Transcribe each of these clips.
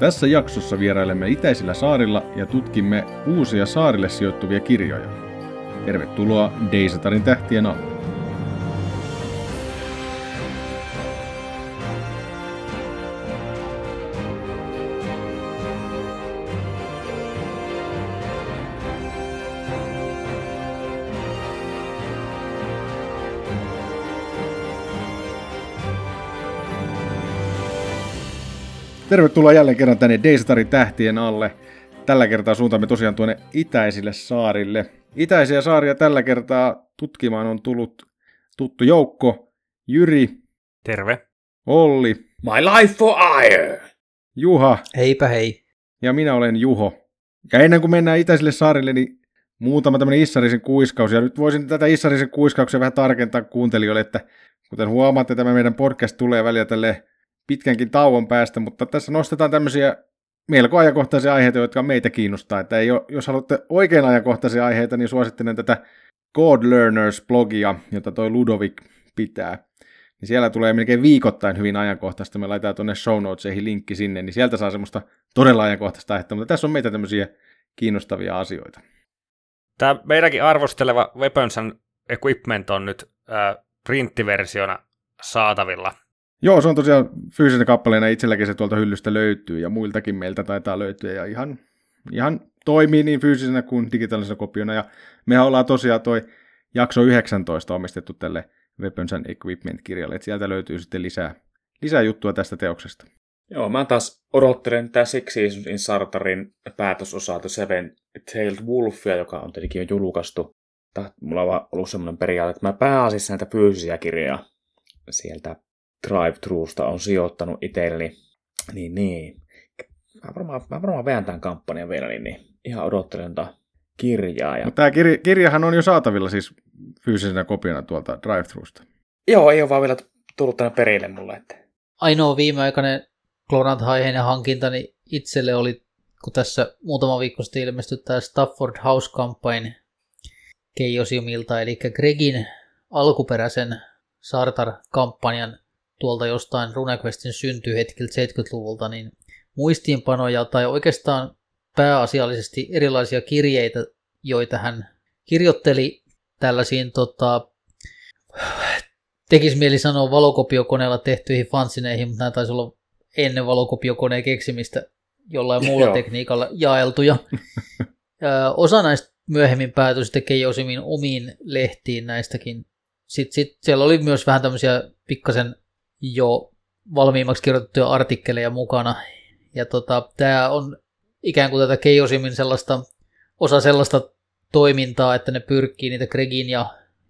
Tässä jaksossa vierailemme itäisillä saarilla ja tutkimme uusia saarille sijoittuvia kirjoja. Tervetuloa Daystarin tähtien alle! Tervetuloa jälleen kerran tänne Daystarin tähtien alle. Tällä kertaa suuntaamme tosiaan tuonne itäisille saarille. Itäisiä saaria tällä kertaa tutkimaan on tullut tuttu joukko. Jyri. Terve. Olli. My life for hire. Juha. Heipä hei. Ja minä olen Juho. Ja ennen kuin mennään itäisille saarille, niin muutama tämmöinen issarisen kuiskaus. Ja nyt voisin tätä issarisen kuiskauksia vähän tarkentaa kuuntelijoille, että kuten huomaatte, tämä meidän podcast tulee välillä tälleen pitkänkin tauon päästä, mutta tässä nostetaan tämmöisiä melko ajankohtaisia aiheita, jotka meitä kiinnostaa. Että ei ole, jos haluatte oikein ajankohtaisia aiheita, niin suosittelen tätä Code Learners-blogia, jota toi Ludovic pitää. Niin siellä tulee melkein viikoittain hyvin ajankohtaista. Me laitetaan tuonne show notesihin linkki sinne, niin sieltä saa semmoista todella ajankohtaista aihetta. Mutta tässä on meitä tämmöisiä kiinnostavia asioita. Tämä meidänkin arvosteleva Weapons and Equipment on nyt printtiversiona saatavilla. Joo, se on tosiaan fyysisenä kappaleena, itselläkin se tuolta hyllystä löytyy, ja muiltakin meiltä taitaa löytyä, ja ihan toimii niin fyysisenä kuin digitaalisena kopiona, ja mehän ollaan tosiaan toi jakso 19 omistettu tälle Weapons and Equipment-kirjalle, että sieltä löytyy sitten lisää juttua tästä teoksesta. Joo, mä taas odottelen tätä Six Nationsin Sartarin päätösosaa The Seven Tailed Wolfia, joka on tietenkin jo julkaistu. Mulla on vaan ollut sellainen periaate, että mä pääasiassa näitä fyysisiä kirjoja sieltä drive-thrusta on sijoittanut itselleni, niin. Mä varmaan veän tämän kampanjan vielä, niin ihan odottelen tätä kirjaa. Ja tämä kirjahan on jo saatavilla siis fyysisenä kopiona tuolta drive-thrusta. Joo, ei ole vaan vielä tullut tänne perille mulle. Että ainoa viimeaikainen Glorantha-aiheinen hankinta niin itselle oli, kun tässä muutama viikko sitten ilmestyi tämä Stafford House-kampain Keijosiumilta, eli Gregin alkuperäisen Sartar-kampanjan tuolta jostain Runequestin syntyhetkeltä 70-luvulta, niin muistiinpanoja tai oikeastaan pääasiallisesti erilaisia kirjeitä, joita hän kirjoitteli tällaisiin, tekisi mieli sanoa valokopiokoneella tehtyihin fansineihin, mutta nämä taisi olla ennen valokopiokoneen keksimistä jollain muulla tekniikalla jaeltuja. Osa näistä myöhemmin päätyi sitten Keijosiumin omiin lehtiin näistäkin. Sitten siellä oli myös vähän tämmöisiä pikkasen jo valmiimmaksi kirjoitettuja artikkeleja mukana. Ja tämä on ikään kuin tätä Keijosiumin sellaista toimintaa, että ne pyrkii niitä Gregin ja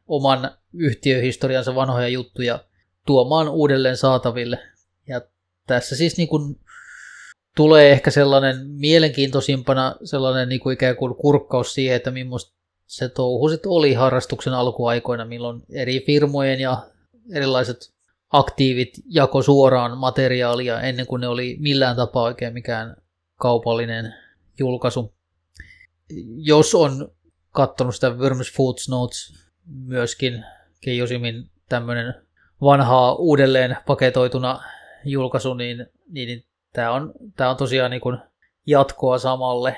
oman yhtiöhistoriansa vanhoja juttuja tuomaan uudelleen saataville. Ja tässä siis niin kuin tulee ehkä sellainen mielenkiintoisimpana sellainen niin kuin ikään kuin kurkkaus siihen, että millaista se touhu sitten oli harrastuksen alkuaikoina, milloin eri firmojen ja erilaiset aktiivit jako suoraan materiaalia ennen kuin ne oli millään tapaa oikein mikään kaupallinen julkaisu. Jos on katsonut sitä Worms Footnotes, myöskin Keijosiumin tämmöinen vanhaa uudelleen paketoituna julkaisu, niin tämä on tosiaan niin kuin jatkoa samalle.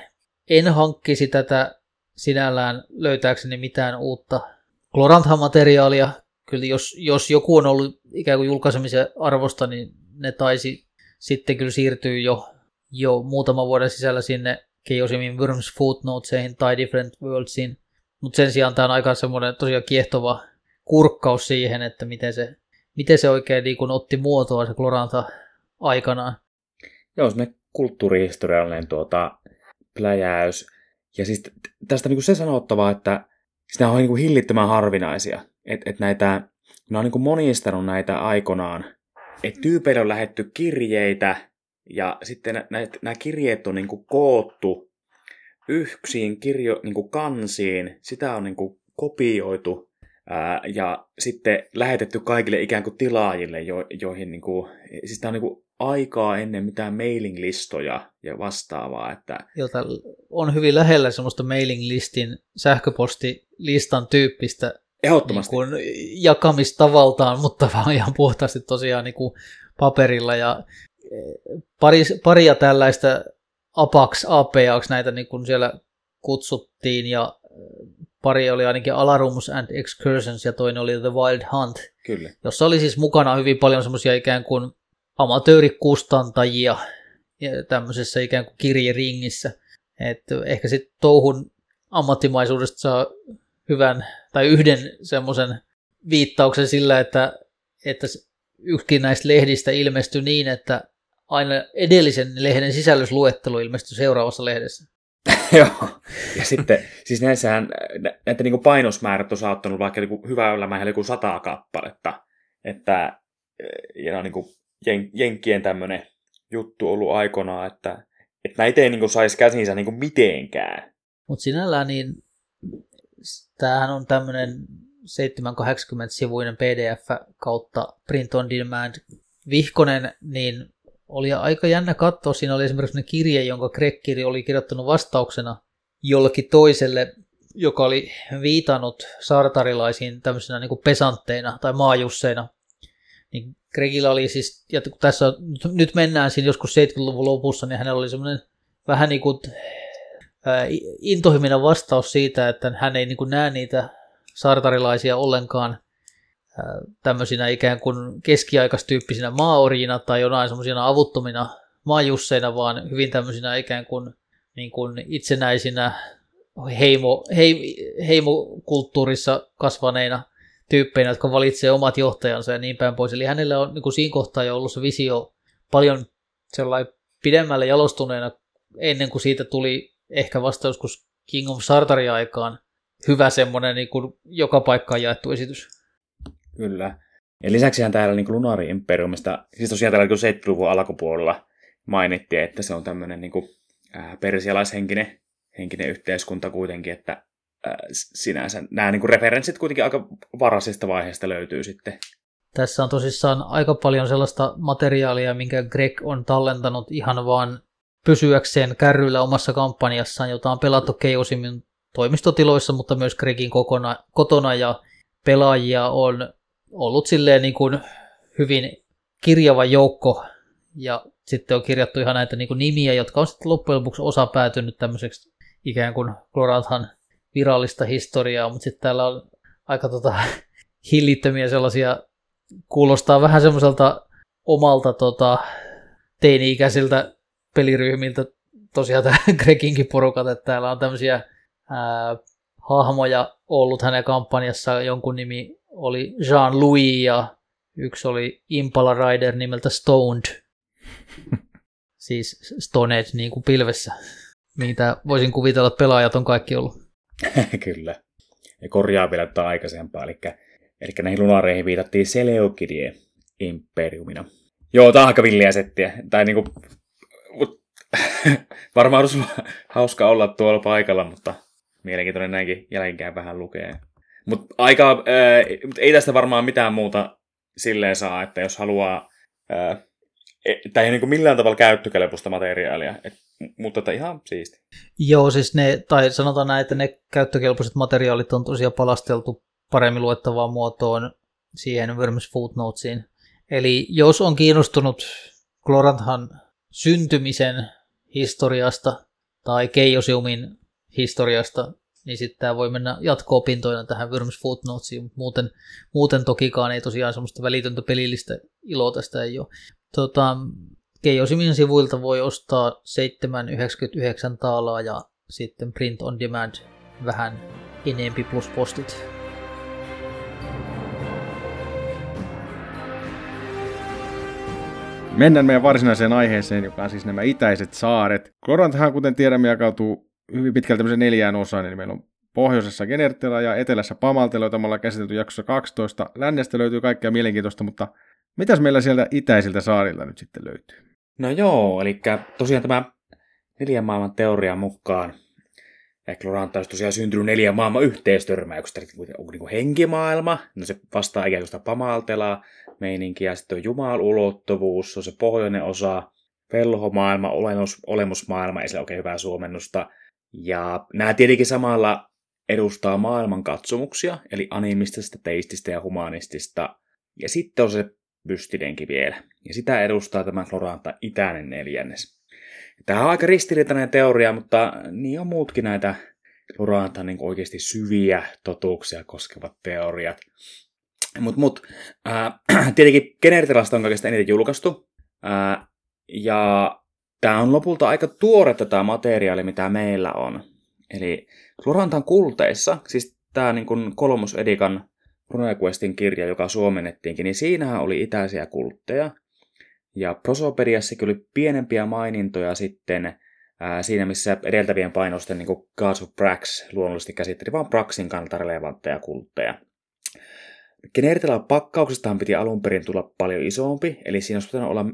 En hankkisi tätä sinällään löytääkseni mitään uutta Glorantha-materiaalia. Kyllä jos joku on ollut ikään kuin julkaisemisen arvosta, niin ne taisi sitten kyllä siirtyy jo muutaman vuoden sisällä sinne Keijosiumin Worms Footnotesiin tai Different Worldsiin. Mutta sen sijaan tämä on aika semmoinen tosiaan kiehtova kurkkaus siihen, että miten se oikein niin kun otti muotoa se Glorantha aikanaan. Joo, semmoinen kulttuurihistoriallinen pläjäys. Ja siis tästä niin se sanottavaa, että siis nämä on niin hillittömän harvinaisia, että näitä, nämä on niin monistanut näitä aikanaan, että tyypeille on lähetty kirjeitä, ja sitten nämä kirjeet on niin koottu yksiin niin kansiin, sitä on niin kopioitu, ja sitten lähetetty kaikille ikään kuin tilaajille, joihin niin kuin, siis tämä on niin kuin aikaa ennen mitään mailing-listoja ja vastaavaa. Että jota on hyvin lähellä semmoista mailing-listin, sähköpostilistan tyyppistä niin jakamistavaltaan, mutta vaan ihan puhtaasti tosiaan niin kuin paperilla. Ja paria tällaista apeaksi näitä niin kuin siellä kutsuttiin, ja pari oli ainakin Alarumus and Excursions, ja toinen oli The Wild Hunt. Kyllä. Jossa oli siis mukana hyvin paljon semmoisia ikään kuin amatöörikustantajia tämmöisessä ikään kuin kirjeringissä. Että ehkä sitten touhun ammattimaisuudesta saa hyvän tai yhden semmoisen viittauksen sillä, että yksikin näistä lehdistä ilmestyi niin, että aina edellisen lehden sisällysluettelu ilmestyi seuraavassa lehdessä. Joo, ja sitten siis näissähän näiden niin painosmäärät on saattanut vaikka niin hyvää ylämähän joku 100 kappaletta, että ja on niin jenkkien tämmöinen juttu ollut aikanaan, että näitä ei niin saisi käsinsä niin mitenkään. Mutta sinällään niin tämähän on tämmöinen 780-sivuinen pdf kautta print on demand vihkonen, niin oli aika jännä katsoa. Siinä oli esimerkiksi kirje, jonka Greg oli kirjoittanut vastauksena jollekin toiselle, joka oli viitannut sartarilaisiin tämmöisenä niin kuin pesantteina tai maajusseina. Niin Gregillä oli siis, ja tässä nyt mennään siinä joskus 70-luvun lopussa, niin hänellä oli semmoinen vähän niin kuin intohiminen vastaus siitä, että hän ei niin kuin näe niitä sartarilaisia ollenkaan tämmöisinä ikään kuin keskiaikaistyyppisinä maaorjina tai jonain semmoisina avuttomina maajusseina, vaan hyvin tämmöisinä ikään kuin, niin kuin itsenäisinä heimokulttuurissa kasvaneina tyyppeinä, jotka valitsee omat johtajansa ja niin päin pois. Eli hänellä on niin kuin siinä kohtaa jo ollut se visio paljon sellainen pidemmälle jalostuneena ennen kuin siitä tuli ehkä vasta joskus King of Sartarin aikaan hyvä semmoinen niin kuin joka paikkaan jaettu esitys. Kyllä. Ja lisäksihän täällä niin Lunari-imperiumista, siis tosiaan täällä 70-luvun alkupuolella mainittiin, että se on tämmöinen niin persialaishenkinen yhteiskunta kuitenkin, että sinänsä nämä niin referenssit kuitenkin aika varhaisesta vaiheesta löytyy sitten. Tässä on tosissaan aika paljon sellaista materiaalia, minkä Greg on tallentanut ihan vaan pysyäkseen kärryillä omassa kampanjassaan, jota on pelattu Keijosiumin toimistotiloissa, mutta myös Gregin kotona, ja pelaajia on ollut silleen niin kuin hyvin kirjava joukko, ja sitten on kirjattu ihan näitä niin kuin nimiä, jotka on sitten loppujen lopuksi osa päätynyt tämmöiseksi ikään kuin Gloranthan virallista historiaa, mutta sitten täällä on aika hillittömiä sellaisia, kuulostaa vähän semmoiselta omalta teini-ikäisiltä peliryhmiltä tosiaan tämä Greginkin porukat, että täällä on tämmöisiä hahmoja ollut hänen kampanjassaan, jonkun nimi oli Jean-Louis ja yksi oli Impala Rider nimeltä Stoned. Siis Stoned niin kuin pilvessä. Mitä voisin kuvitella, että pelaajat on kaikki ollut. Kyllä. Ja korjaa vielä tätä aikaisempaa. Eli näihin lunareihin viitattiin Seleukidien imperiumina. Joo, tämä on aika villiä settiä. Tai niinku, varmaan olisi hauska olla tuolla paikalla, mutta mielenkiintoinen näinkin jälkeenkään vähän lukee. Mutta ei tästä varmaan mitään muuta silleen saa, että jos haluaa, tämä ei niinku millään tavalla käyttökelpoista materiaalia, mutta ihan siisti. Joo, siis ne, tai sanotaan näin, että ne käyttökelpoiset materiaalit on tosiaan palasteltu paremmin luettavaan muotoon siihen Worms Footnotesiin. Eli jos on kiinnostunut Gloranthan syntymisen historiasta tai Keijosiumin historiasta, niin sitten tämä voi mennä jatko-opintoina tähän Worms Footnotesiin, mutta muuten tokikaan ei tosiaan semmoista välitöntä pelillistä iloa tästä ei ole. Keijosiumin sivuilta voi ostaa 7,99 taalaa ja sitten print on demand vähän enempi plus postit. Mennään meidän varsinaiseen aiheeseen, joka on siis nämä itäiset saaret. Gloranthahan, kuten tiedämme, jakautuu hyvin pitkälti tämmöisen 4 osaan, eli meillä on pohjoisessa Genertela ja etelässä Pamaltela, jota me ollaan käsitelty jaksossa 12. Lännestä löytyy kaikkea mielenkiintoista, mutta mitäs meillä sieltä itäisiltä saarilta nyt sitten löytyy? No joo, eli tosiaan tämä 4 maailman teorian mukaan Glorantha olisi tosiaan syntynyt 4 maailman yhteistörmäyksestä, onko niin kuin henkimaailma, no se vastaa ikään kuin sitä Pamaltelaa meininkiä, sitten on jumalulottuvuus, se on se pohjoinen osa, velhomaailma, olemusmaailma, ei sillä oikein hyvää suomennusta. Ja nämä tietenkin samalla edustaa maailman katsomuksia, eli animistista, teististä ja humanistista. Ja sitten on se Mystinenkin vielä. Ja sitä edustaa tämä Glorantha itäinen neljännes. Tämä on aika ristiriitainen teoria, mutta niin on muutkin näitä Gloranthan niin oikeasti syviä totuuksia koskevat teoriat. Mutta tietenkin Genertelasta on kaikista eniten julkaistu. Ja tämä on lopulta aika tuore tätä materiaalia, mitä meillä on. Eli Gloranthan kulteissa, siis tämä niin Kolmos Edikan Runequestin kirja, joka suomennettiinkin, niin siinähän oli itäisiä kultteja. Ja prosopediassakin oli pienempiä mainintoja sitten siinä, missä edeltävien painosten niin kuin Gods of Prax luonnollisesti käsitteli vaan Praxin kannalta relevantteja kultteja. Genertelan pakkauksestahan piti alun perin tulla paljon isompi, eli siinä olisi pitänyt olla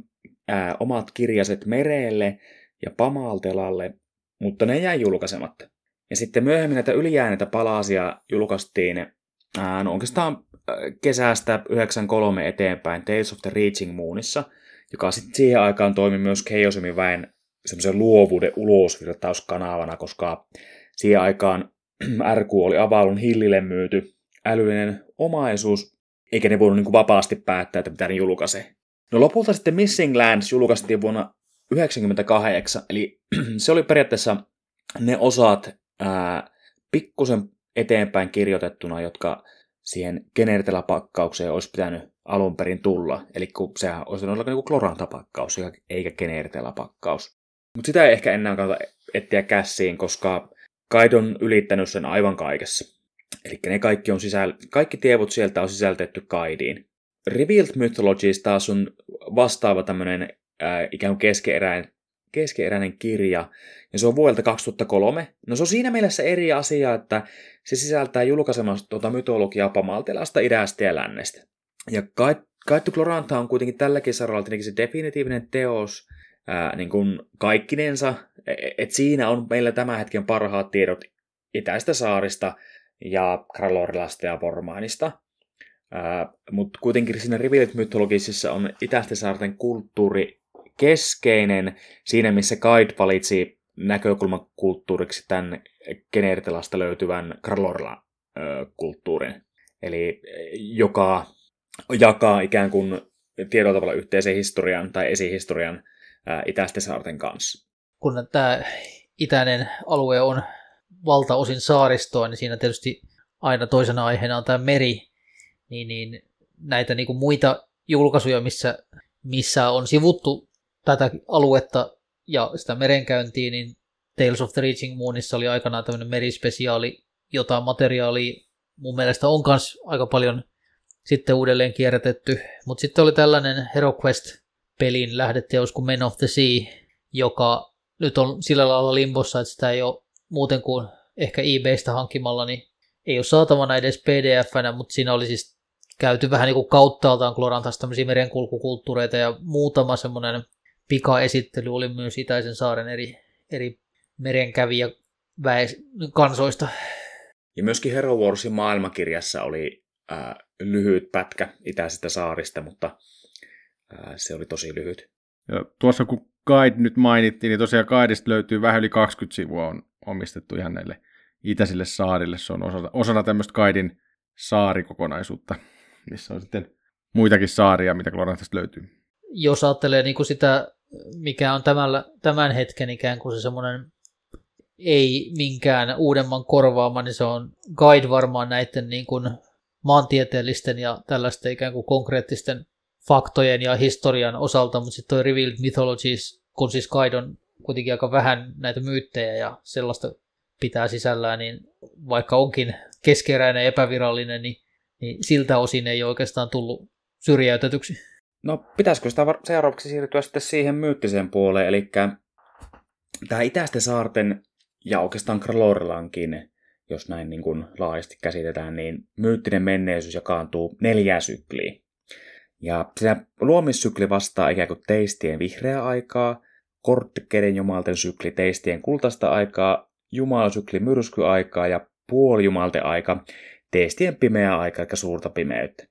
omat kirjaset Merelle ja Pamaltelalle, mutta ne jäi julkaisematta. Ja sitten myöhemmin näitä ylijääneitä palasia julkaistiin oikeastaan kesästä 1993 eteenpäin Tales of the Reaching Moonissa, joka sitten siihen aikaan toimi myös Keijosiumin väen semmoisen luovuuden ulosvirtauskanavana, koska siihen aikaan RQ oli Avalun hillille myyty älyllinen omaisuus, eikä ne voinut niin kuin vapaasti päättää, että mitä ne julkaisee. No lopulta sitten Missing Lands julkaistiin vuonna 1998, eli se oli periaatteessa ne osat pikkusen eteenpäin kirjoitettuna, jotka siihen Genertela-pakkaukseen olisi pitänyt alun perin tulla. Eli sehän olisi ollut niin kuin Glorantha-pakkaus, eikä Genertela-pakkaus. Mutta sitä ei ehkä enää kannata etsiä käsiin, koska Kaid on ylittänyt sen aivan kaikessa. Eli ne kaikki tiedot sieltä on sisältetty Kaidiin. Revealed Mythologies taas on vastaava tämmöinen ikään kuin keskeeräinen kirja, ja se on vuodelta 2003. No se on siinä mielessä eri asia, että se sisältää julkaisemassa mytologiaa Pamaltelasta, idästä ja lännestä. Ja Kaid Glorantha on kuitenkin tälläkin saralla tietenkin se definitiivinen teos niin kuin kaikkinensa, että siinä on meillä tämän hetken parhaat tiedot itäistä saarista ja Kralorilasta ja Vormainista. Mutta kuitenkin siinä Revealed Mythologiesissa on itäisten saarten kulttuuri keskeinen siinä, missä Kaid valitsi näkökulman kulttuuriksi tämän Genertelasta löytyvän Kralorla-kulttuurin, eli joka jakaa ikään kuin tietyllä tavalla yhteisen historian tai esihistorian itäisten saarten kanssa. Kun tämä itäinen alue on valtaosin saaristoa, niin siinä tietysti aina toisena aiheena on tämä meri, niin näitä niin kuin muita julkaisuja, missä on sivuttu tätä aluetta ja sitä merenkäyntiä, niin Tales of the Reaching Moonissa oli aikanaan tämmöinen merispesiaali, jota materiaalia mun mielestä on myös aika paljon sitten uudelleen kierrätetty. Mutta sitten oli tällainen Hero Quest-pelin lähdeteos kuin Men of the Sea, joka nyt on sillä lailla limbossa, että sitä ei ole muuten kuin ehkä eBaystä hankkimalla, niin ei ole saatavana edes PDF-nä, mutta siinä oli siis käyty vähän niin kuin kauttaaltaan Gloranthassa tämmöisiä merenkulkukulttuureita, ja muutama semmoinen pikaesittely oli myös itäisen saaren eri merenkävijä kansoista. Ja myöskin Hero Warsin maailmakirjassa oli lyhyt pätkä itäisistä saarista, mutta se oli tosi lyhyt. Ja tuossa kun Guide nyt mainittiin, niin tosiaan Guidesta löytyy vähän yli 20 sivua on omistettu ihan näille itäisille saarille. Se on osana tämmöistä Guiden saarikokonaisuutta, missä on sitten muitakin saaria, mitä Gloranthasta löytyy. Jos ajattelee niin kuin sitä, mikä on tämän hetken ikään kuin se semmoinen ei minkään uudemman korvaama, niin se on Guide varmaan näiden niin kuin maantieteellisten ja tällaisten ikään kuin konkreettisten faktojen ja historian osalta, mutta sitten toi Revealed Mythologies, kun siis Guide on kuitenkin aika vähän näitä myyttejä ja sellaista pitää sisällään, niin vaikka onkin keskeräinen ja epävirallinen, niin siltä osin ei oikeastaan tullut syrjäytetyksi. No pitäisikö sitä seuraavaksi siirtyä sitten siihen myyttiseen puoleen, eli tämä itäisten saarten ja oikeastaan Kralorilankin, jos näin niin kuin laajasti käsitetään, niin myyttinen menneisyys jakaantuu 4 sykliin. Ja siinä luomissykli vastaa ikään kuin teistien vihreää aikaa, korttikkeiden jumalten sykli teistien kultaista aikaa, jumalasykli myrskyaikaa ja puolijumalten aika teistien pimeää aikaa, eli suurta pimeyttä.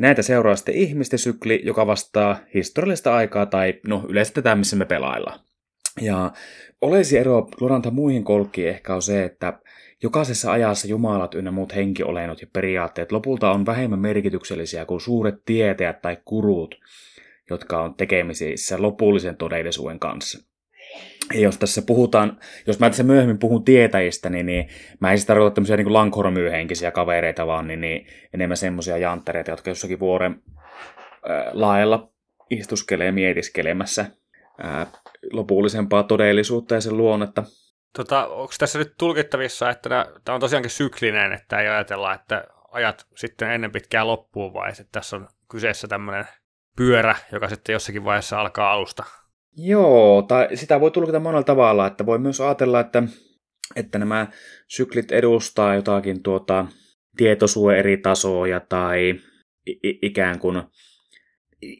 Näitä seuraa sitten ihmisten sykli, joka vastaa historiallista aikaa tai yleensä tätä, missä me pelaillaan. Ja oleellinen ero Glorantha muihin kolkkiin ehkä on se, että jokaisessa ajassa jumalat ynnä muut henkiolennot ja periaatteet lopulta on vähemmän merkityksellisiä kuin suuret tietäjät tai kurut, jotka on tekemisissä lopullisen todellisuuden kanssa. Ja jos tässä puhutaan, jos mä tässä myöhemmin puhun tietäjistä, niin mä en siis tarkoita tämmöisiä niin kuin lankhormyyhenkisiä kavereita, vaan niin enemmän semmoisia janttereita, jotka jossakin vuoren laajalla istuskelee mietiskelemässä lopullisempaa todellisuutta ja sen luonnetta. Onko tässä nyt tulkittavissa, että tämä on tosiaankin syklinen, että ei ajatella, että ajat sitten ennen pitkään loppuun, vai että tässä on kyseessä tämmöinen pyörä, joka sitten jossakin vaiheessa alkaa alusta? Joo, tai sitä voi tulkita monella tavalla, että voi myös ajatella, että nämä syklit edustaa jotakin tietoisuuden eri tasoja tai ikään kuin,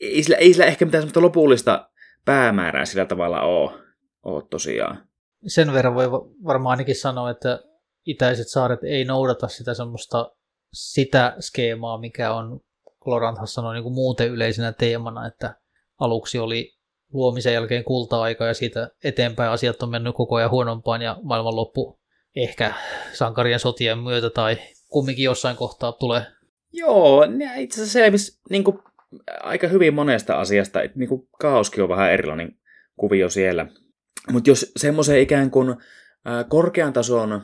ei sillä ehkä mitään semmoista lopullista päämäärää sillä tavalla ole tosiaan. Sen verran voi varmaan ainakin sanoa, että itäiset saaret ei noudata sitä skeemaa, mikä on Glorantha sanoi niin kuin muuten yleisenä teemana, että aluksi oli luomisen jälkeen kulta-aika ja siitä eteenpäin asiat on mennyt koko ajan huonompaan ja maailmanloppu ehkä sankarien sotien myötä tai kumminkin jossain kohtaa tulee. Joo, itse asiassa selvisi niin kuin aika hyvin monesta asiasta. Niin kuin kaoskin on vähän erilainen kuvio siellä. Mutta jos semmoisen ikään kuin korkean tason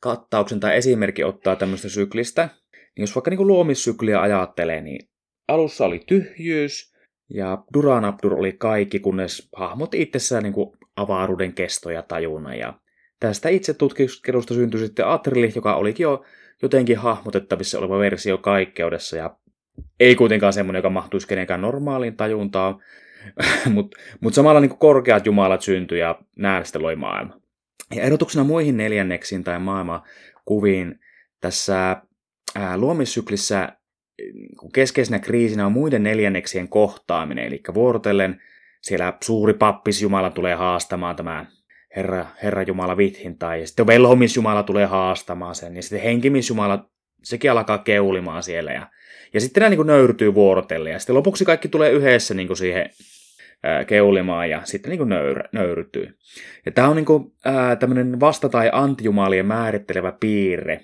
kattauksen tai esimerkki ottaa tämmöistä syklistä, niin jos vaikka niin luomissykliä ajattelee, niin alussa oli tyhjyys ja Duranabdur oli kaikki, kunnes hahmot itsessään niin avaruuden kestoja tajuna. Ja tästä itse tutkiskelusta syntyi sitten Atrilli, joka olikin jo jotenkin hahmotettavissa oleva versio kaikkeudessa ja ei kuitenkaan semmoinen, joka mahtuisi kenenkään normaaliin tajuntaan. Mutta samalla niin korkeat jumalat syntyi ja nämä sitten loi maailma. Ja erotuksena muihin neljänneksiin tai maailmakuviin tässä luomissyklissä keskeisenä kriisinä on muiden neljänneksien kohtaaminen. Eli vuorotellen siellä suuri pappisjumala tulee haastamaan tämä herra jumala Vithin, tai sitten velhomisjumala tulee haastamaan sen, ja sitten henkimisjumala, sekin alkaa keulimaan siellä. Ja sitten nämä niin nöyrtyy vuorotelle, ja sitten lopuksi kaikki tulee yhdessä niin siihen keulimaan, ja sitten niin nöyrtyy. Ja tämä on niin tämmöinen vasta- tai antijumalien määrittelevä piirre.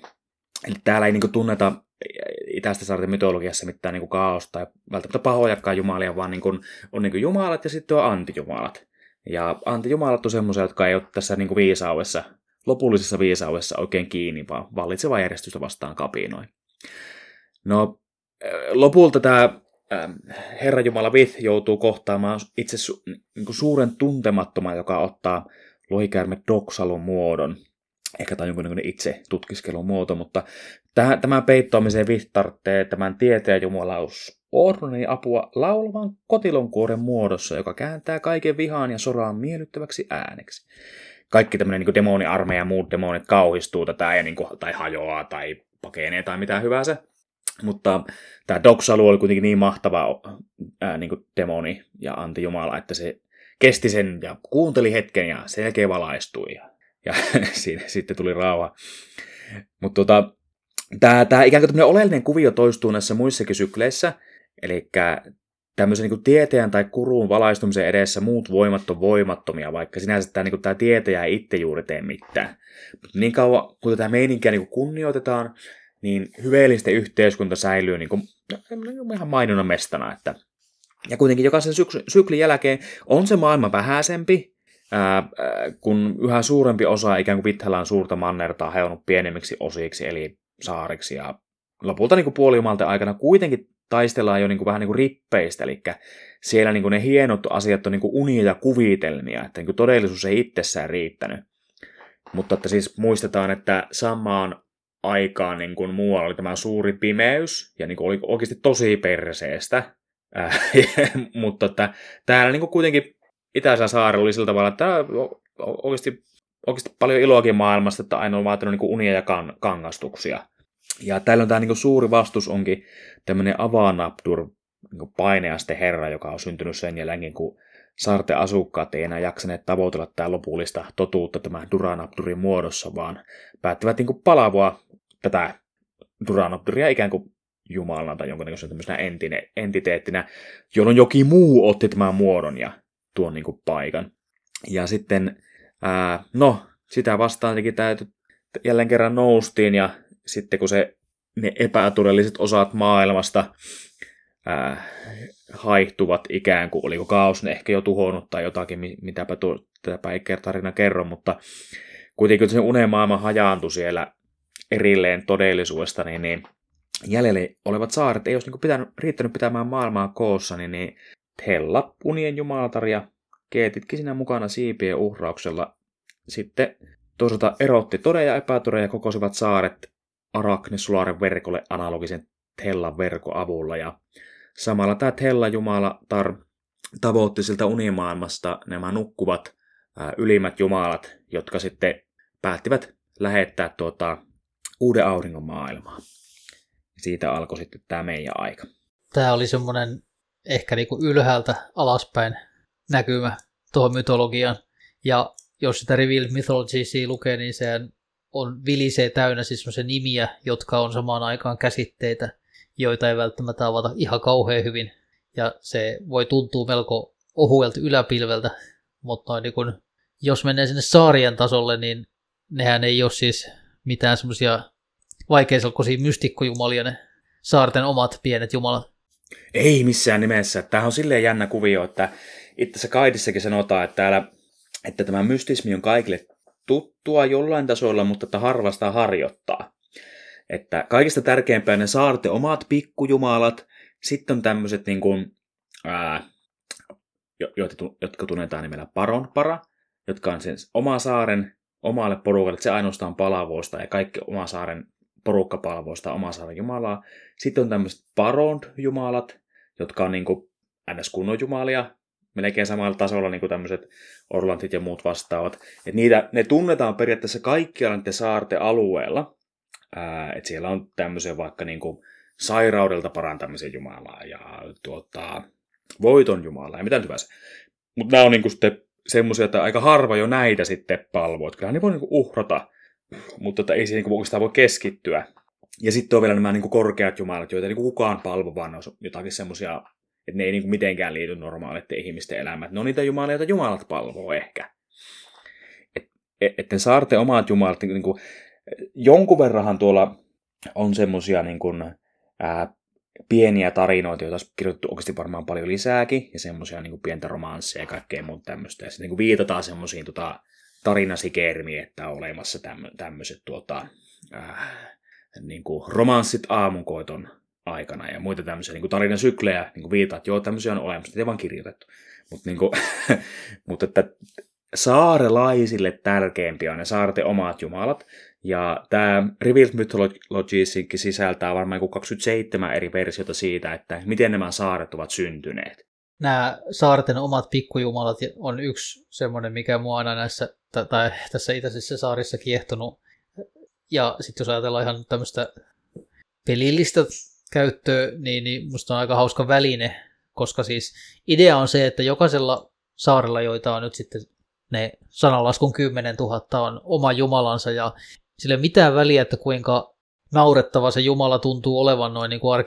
Eli täällä ei niin tunneta itästä saarten mytologiassa mitään niin kaaosta, ja välttämättä pahojakaan jumalia, vaan niin on niin jumalat ja sitten on antijumalat. Ja antijumalat on semmoisia, jotka ei ole tässä niin viisaudessa, lopullisessa viisaudessa oikein kiinni, vaan vallitsevaa järjestystä vastaan kapinoin. No, lopulta tämä herrajumala Vith joutuu kohtaamaan itse suuren tuntemattoman, joka ottaa lohikäärme Doksalon muodon. Ehkä tämä on jonkunnäköinen itse tutkiskelun muoto, mutta tämän peittoamiseen Vith tarvitsee tämän tieteen jumalaus Ordonin apua laulavan kotilonkuoren muodossa, joka kääntää kaiken vihaan ja soraan miellyttäväksi ääneksi. Kaikki tämmöinen niin demoniarmeja ja muut demonit kauhistuu tätä ja, niin kuin, tai hajoaa tai pakenee tai mitä hyvänsä. Mutta tämä Doksalu oli kuitenkin niin mahtava niin kuin demoni ja antijumala, että se kesti sen ja kuunteli hetken ja sen jälkeen valaistui. Ja siinä sitten tuli rauha. Mutta tämä ikään kuin tämmöinen oleellinen kuvio toistuu näissä muissakin sykleissä. Eli tämmöisen niin tietäjän tai kurun valaistumisen edessä muut voimat on voimattomia, vaikka sinänsä tämä, niin tämä tietäjä ei itse juuri tee mitään. Mutta niin kauan, kun tätä meininkiä niin kunnioitetaan, niin hyveellisten yhteiskunta säilyy niin kuin, ihan mainona mestana. Että. Ja kuitenkin jokaisen syklin jälkeen on se maailma vähäisempi, kun yhä suurempi osa ikään kuin Vithelan suurta mannertaa hajonnut pienemmiksi osiksi, eli saariksi. Ja lopulta niin puolijumalten aikana kuitenkin taistellaan jo vähän rippeistä, eli siellä ne hienot asiat on unia ja kuvitelmia, että todellisuus ei itsessään riittänyt. Mutta että siis muistetaan, että samaan aikaan muualla oli tämä suuri pimeys, ja oli oikeasti tosi perseestä, mutta että täällä kuitenkin Itäisellä saarella oli sillä tavalla, että oikeasti paljon iloakin maailmasta, että aina on vaatinut unia ja kangastuksia. Ja täällä on tämä niin suuri vastus onkin tämmöinen Avanabdur, niin paineaste herra, joka on syntynyt sen jälkeen, kun saarten asukkaat ei enää jaksaneet tavoitella tämä lopullista totuutta tämän Duranabdurin muodossa, vaan päättivät niin palavua tätä Duranabduria ikään kuin jumalana tai jonkunnäköisenä tämmöisenä entiteettinä, jolloin jokin muu otti tämän muodon ja tuon niin paikan. Ja sitten, sitä vastaan täytyy jälleen kerran noustiin, ja sitten kun ne epätodelliset osat maailmasta haihtuvat ikään kuin, oliko Kaos ne ehkä jo tuhonnut tai jotakin, mitäpä tätäpä ei tarina kerro, mutta kuitenkin se unenmaailma hajaantui siellä erilleen todellisuudesta, niin jäljelle olevat saaret ei olisi riittänyt pitämään maailmaa koossa, niin Thela, unien jumalatar ja Keetitkin siinä mukana siipien uhrauksella sitten toisaalta erotti toden ja epätoden ja kokosivat saaret Arachne-sularen verkolle analogisen Thelan verkon avulla. Ja samalla tämä Thela-jumalatar tavoitti siltä unimaailmasta nämä nukkuvat ylimmät jumalat, jotka sitten päättivät lähettää uuden auringon maailmaa. Siitä alkoi sitten tämä meidän aika. Tämä oli semmoinen ehkä niinku ylhäältä alaspäin näkymä tuohon mytologiaan. Ja jos sitä Revealed Mythologiesia lukee, niin se on vilisee täynnä siis semmoisia nimiä, jotka on samaan aikaan käsitteitä, joita ei välttämättä avata ihan kauhean hyvin. Ja se voi tuntua melko ohuelta yläpilveltä, mutta niin kun, jos menee sinne saarien tasolle, niin nehän ei ole siis mitään semmoisia vaikeaselkoisia mystikkojumalia, ne saarten omat pienet jumalat. Ei missään nimessä. Tämähän on silleen jännä kuvio, että itse asiassa Kaidissakin sanotaan, että tämä mystismi on kaikille tuttua jollain tasolla, mutta että harvasta harjoittaa. Että kaikista tärkeimpää ne saarten omat pikkujumalat, sitten on tämmöiset niin kuin, jotka tunnetaan nimellä Paronpara, jotka on sen oma saaren omalle porukalle, se ainoastaan palavoista ja kaikki oma saaren porukka palvoista oma saaren jumalaa. Sitten on tämmöiset Parond-jumalat, jotka on niin kuin NS-kunnon jumalia, melkein samalla tasolla niin kuin tämmöiset Orlantit ja muut vastaavat. Et niitä, ne tunnetaan periaatteessa kaikkialla niiden saarten alueella. Et siellä on tämmöisiä vaikka niin kuin sairaudelta parantamisen jumalaa ja voiton jumalaa ja mitä nyt hyvänsä. Mutta nämä on niin kuin sitten semmoisia, että aika harva jo näitä sitten palvoo. Kyllähän ne voi niin kuin uhrata, mutta että ei siihen niin kuin oikeastaan voi keskittyä. Ja sitten on vielä nämä niin kuin korkeat jumalat, joita ei niin kuin kukaan palvo, vaan ne on jotakin semmoisia, että ne ei niinku mitenkään liity normaaleiden ihmisten elämään. Ne on niitä jumalia, joita jumalat palvoo ehkä. Että saarten omat jumalat, niinku, jonkun verranhan tuolla on semmoisia niinku, pieniä tarinoita, joita on kirjoitettu oikeasti varmaan paljon lisääkin, ja semmoisia niinku, pientä romansseja ja kaikkea muuta tämmöistä. Ja sitten niinku, viitataan semmoisiin tarinasikermiin, että on olemassa tämmöiset niinku, romanssit aamunkoiton aikana ja muita tämmöisiä niin tarinasyklejä, niin viitaat, että joo, tämmöisiä on olemassa, niitä ei vaan kirjoitettu. Mutta että saarelaisille tärkeimpiä on ne saarten omat jumalat, ja tämä Revealed Mythologiesinkin sisältää varmaan 27 eri versiota siitä, että miten nämä saaret ovat syntyneet. Nämä saarten omat pikkujumalat on yksi semmoinen, mikä mua aina näissä, tai tässä itäisessä saarissa kiehtonut, ja sitten jos ajatellaan ihan tämmöistä pelillistä käyttöön, niin musta on aika hauska väline, koska siis idea on se, että jokaisella saarella, joita on nyt sitten ne sananlaskun 10 000, on oma jumalansa, ja sillä ei ole mitään väliä, että kuinka naurettava se jumala tuntuu olevan noin niin kuin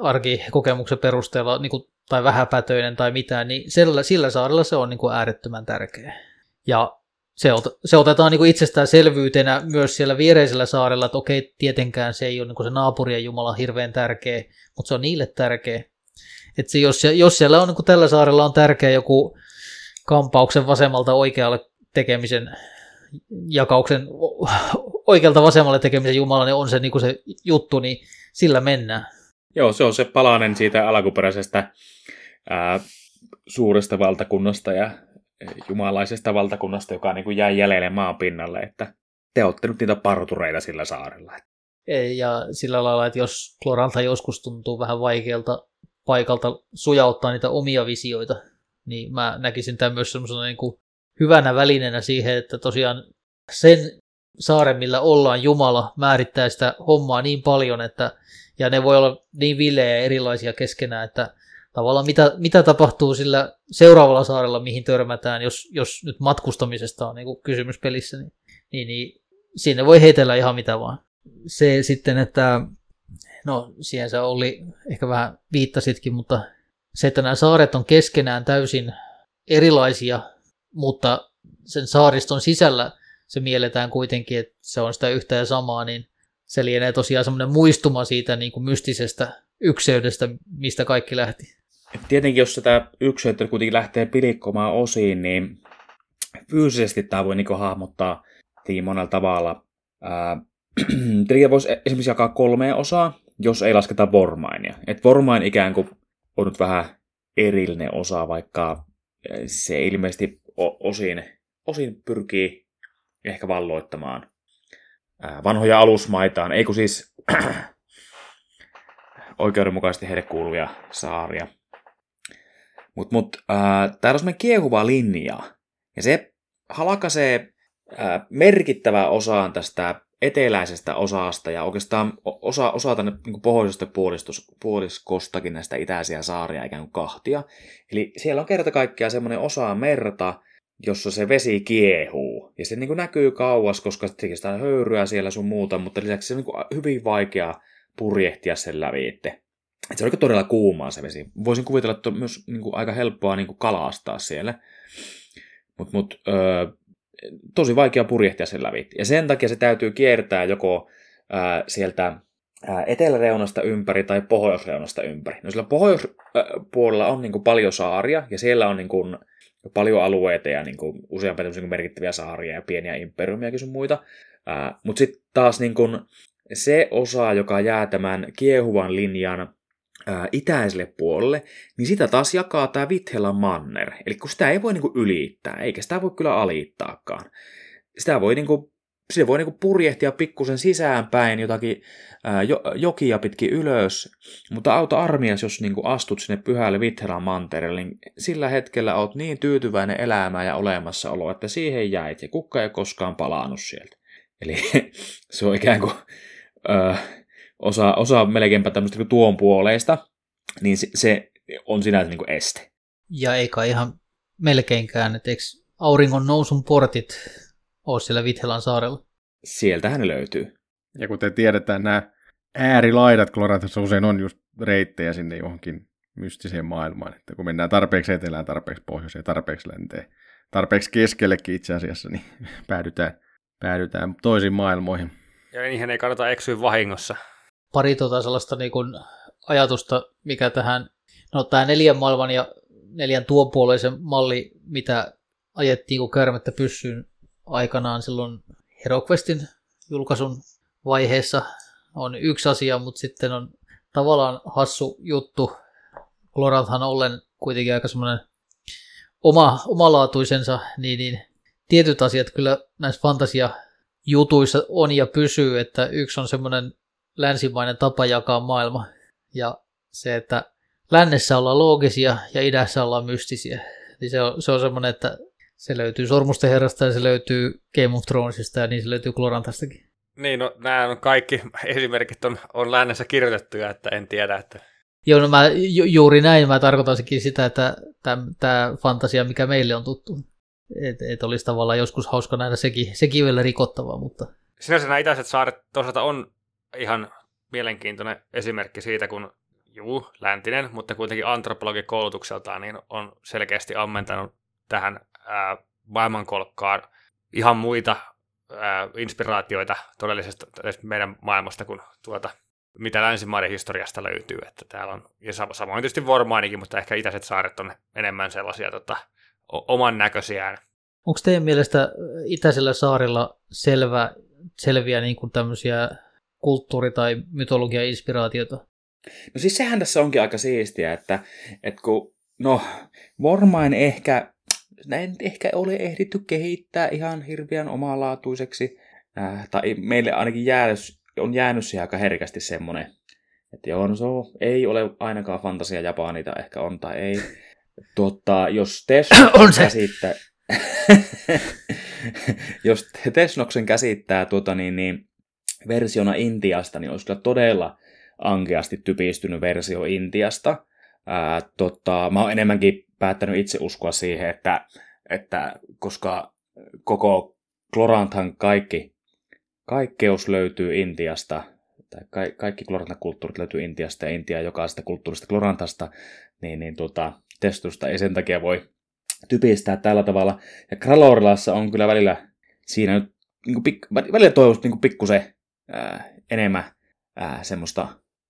arkikokemuksen perusteella, niin kuin, tai vähäpätöinen tai mitään, niin sillä saarella se on niin kuin äärettömän tärkeä. Ja se otetaan niin kuin itsestäänselvyytenä myös siellä viereisellä saarella, että okei, tietenkään se ei ole niin kuin se naapurien jumala hirveän tärkeä, mutta se on niille tärkeä. Että se, jos siellä on niin kuin tällä saarella on tärkeä joku kampauksen vasemmalta oikealle tekemisen jakauksen oikealta vasemmalle tekemisen jumala, niin on se, niin kuin se juttu, niin sillä mennään. Joo, se on se palanen siitä alkuperäisestä suuresta valtakunnasta ja jumalaisesta valtakunnasta, joka niin kuin jäi jäljelle maan pinnalle, että te olette nyt niitä partureita sillä saarella. Ja sillä lailla, että jos Glorantha joskus tuntuu vähän vaikealta paikalta sujauttaa niitä omia visioita, niin mä näkisin tämän myös semmoisena niin kuin hyvänä välineenä siihen, että tosiaan sen saaren, millä ollaan jumala, määrittää sitä hommaa niin paljon, ja ne voi olla niin vilejä ja erilaisia keskenään, että tavallaan mitä tapahtuu sillä seuraavalla saarella, mihin törmätään, jos nyt matkustamisesta on niin kuin kysymys pelissä, niin sinne voi heitellä ihan mitä vaan. Se sitten, että siihen sä Olli ehkä vähän viittasitkin, mutta se, että nämä saaret on keskenään täysin erilaisia, mutta sen saariston sisällä se mielletään kuitenkin, että se on sitä yhtä ja samaa, niin se lienee tosiaan semmoinen muistuma siitä niin kuin mystisestä ykseydestä, mistä kaikki lähti. Tietenkin, jos sitä ykseyttä kuitenkin lähtee pilikkomaan osiin, niin fyysisesti tämä voi niin kuin hahmottaa monella tavalla. Tietenkin voisi esimerkiksi jakaa 3 osaa, jos ei lasketa Vormainia. Et Vormain ikään kuin on nyt vähän erillinen osa, vaikka se ilmeisesti osin pyrkii ehkä valloittamaan vanhoja alusmaitaan, ei kun siis oikeudenmukaisesti heille kuuluvia saaria. Mutta täällä on semmoinen kiehuva linja, ja se halakaisee merkittävää osaan tästä eteläisestä osasta, ja oikeastaan osa tänne niin pohjoisesta puoliskostakin näistä itäisiä saaria ikään kuin kahtia. Eli siellä on kerta kaikkiaan semmoinen osa merta, jossa se vesi kiehuu. Ja se niin kuin näkyy kauas, koska sitä on höyryä siellä sun muuta, mutta lisäksi se on niin kuin hyvin vaikea purjehtia sen läpi itse. Se on todella kuumaa se vesi. Voisin kuvitella, että on myös niin kuin aika helppoa niin kuin kalastaa siellä. Mutta tosi vaikea purjehtia sen läpi. Ja sen takia se täytyy kiertää joko sieltä eteläreunasta ympäri tai pohjoisreunasta ympäri. No sillä pohjoispuolella on niin kuin paljon saaria, ja siellä on niin kuin paljon alueita ja niin kuin useampia merkittäviä saaria ja pieniä imperiumiakin sun muita. Mutta sitten taas niin kuin se osa, joka jää tämän kiehuvan linjan itäiselle puolelle, niin sitä taas jakaa tämä Vithelan manner. Eli kun sitä ei voi niin kuin ylittää, eikä sitä voi kyllä aliittaakaan. Sitä voi purjehtia pikkusen sisäänpäin jotakin jokia pitkin ylös, mutta auta armias, jos niin kuin astut sinne pyhälle Vithelan mantereelle, niin sillä hetkellä oot niin tyytyväinen elämään ja olemassaoloa, että siihen jäit, ja kukka ei koskaan palaanut sieltä. Eli se on ikään kuin osa melkeinpä tämmöistä kuin tuon puoleista, niin se on sinänsä niin kuin este. Ja eikä ihan melkeinkään, että eikö auringon nousun portit ole siellä Vithelan saarella? Sieltähän ne löytyy. Ja kuten tiedetään, nämä äärilaidat Gloranthassa usein on just reittejä sinne johonkin mystiseen maailmaan, että kun mennään tarpeeksi etelään, tarpeeksi pohjoiseen, tarpeeksi länteen, tarpeeksi keskellekin itse asiassa, niin päädytään toisiin maailmoihin. Ja niihin ei kannata eksyä vahingossa. Pari sellaista niin kuin ajatusta, mikä tähän, no tämä 4 maailman ja 4 tuonpuoleisen malli, mitä ajettiin kuin käärmettä pyssyyn aikanaan silloin HeroQuestin julkaisun vaiheessa, on yksi asia, mutta sitten on tavallaan hassu juttu. Gloranthan ollen kuitenkin aika semmoinen omalaatuisensa, niin tietyt asiat kyllä näissä fantasiajutuissa on ja pysyy, että yksi on semmoinen länsimainen tapa jakaa maailma, ja se, että lännessä ollaan loogisia ja idässä ollaan mystisiä. Niin se on semmoinen, että se löytyy Sormusten herrasta ja se löytyy Game of Thronesista ja niin se löytyy Gloranthastakin. Niin, no nämä on kaikki esimerkit on lännessä kirjoitettuja, että en tiedä, että... Joo, no juuri näin mä tarkoitankin sitä, että tämä fantasia, mikä meille on tuttu, et olisi tavallaan joskus hauska nähdä sekin vielä rikottavaa, mutta... Sinänsä nämä itäiset saaret toisaalta on ihan mielenkiintoinen esimerkki siitä, kun läntinen, mutta kuitenkin antropologi koulutukseltaan niin on selkeästi ammentanut tähän maailmankolkkaan ihan muita inspiraatioita todellisesta meidän maailmasta kuin mitä länsimaiden historiasta löytyy. Että täällä on, ja samoin tietysti Vormainikin, mutta ehkä itäiset saaret on enemmän sellaisia oman näköisiään. Onko teidän mielestä itäisellä saarilla selviä niin kuin tämmöisiä kulttuuri- tai mytologia-inspiraatiota? No siis sehän tässä onkin aika siistiä, että kun, no, Vormain ehkä ole ehditty kehittää ihan hirveän omalaatuiseksi, tai meille ainakin on jäänyt siihen aika herkästi semmoinen, että joo, no se ei ole ainakaan fantasia Japanita, ehkä on tai ei. Jos Tesnoksen käsittää versiona Intiasta, niin olisi kyllä todella ankeasti typistynyt versio Intiasta. Mä oon enemmänkin päättänyt itse uskoa siihen, että koska koko Gloranthan kaikkeus löytyy Intiasta, tai kaikki Glorantha-kulttuurit löytyy Intiasta ja Intia jokaisesta kulttuurista Gloranthasta, niin testusta ei sen takia voi typistää tällä tavalla. Ja Kralorilassa on kyllä välillä siinä nyt, niin välillä toivoisi niin pikkusen enemmän semmoista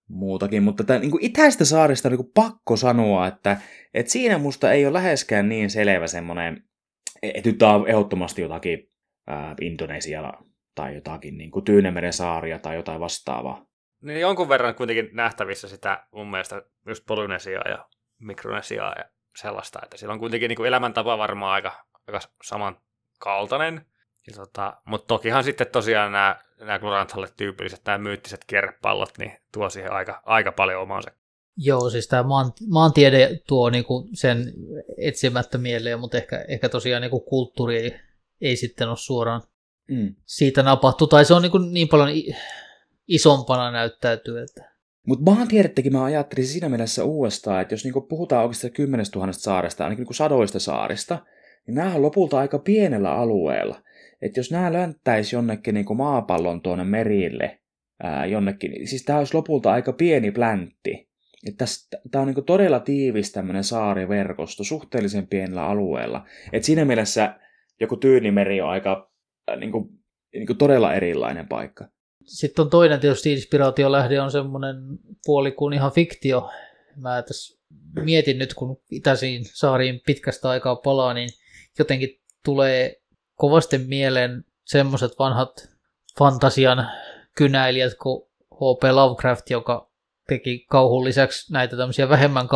muutakin, mutta tämän, niin itäistä saarista on niin pakko sanoa, että siinä musta ei ole läheskään niin selvä semmoinen, että nyt on ehdottomasti jotakin Indonesiaa tai jotakin niin Tyynemeren saaria tai jotain vastaavaa. Niin jonkun verran kuitenkin nähtävissä sitä mun mielestä just Polynesiaa ja Mikronesiaa ja sellaista, että sillä on kuitenkin niin elämäntapa varmaan aika samankaltainen. Mutta tokihan sitten tosiaan nämä Gloranthalle tyypilliset, nämä myyttiset kierrepallot, niin tuo siihen aika paljon omaansa. Joo, siis tämä maantiede tuo niinku sen etsimättä mieleen, mutta ehkä tosiaan niinku kulttuuri ei sitten ole suoraan siitä napattu, tai se on niinku niin paljon isompana näyttäytyy. Mutta maantiedettäkin mä ajattelin siinä mielessä uudestaan, että jos niinku puhutaan oikeastaan 10 000 saaresta, ainakin niinku sadoista saarista, niin nämä on lopulta aika pienellä alueella. Että jos nämä lönttäisi jonnekin niinku maapallon tuonne merille, jonnekin, siis tämä olisi lopulta aika pieni pläntti. Tämä on niinku todella tiivis tämmöinen saariverkosto suhteellisen pienellä alueella. Et siinä mielessä joku Tyynimeri on aika niinku todella erilainen paikka. Sitten on toinen tietysti inspiraatiolähde on semmoinen puoli kuin ihan fiktio. Mä tässä mietin nyt, kun itäisiin saariin pitkästä aikaa palaa, niin jotenkin tulee kovasti mieleen semmoiset vanhat fantasian kynäilijät kuin H.P. Lovecraft, joka teki kauhun lisäksi näitä tämmöisiä vähemmän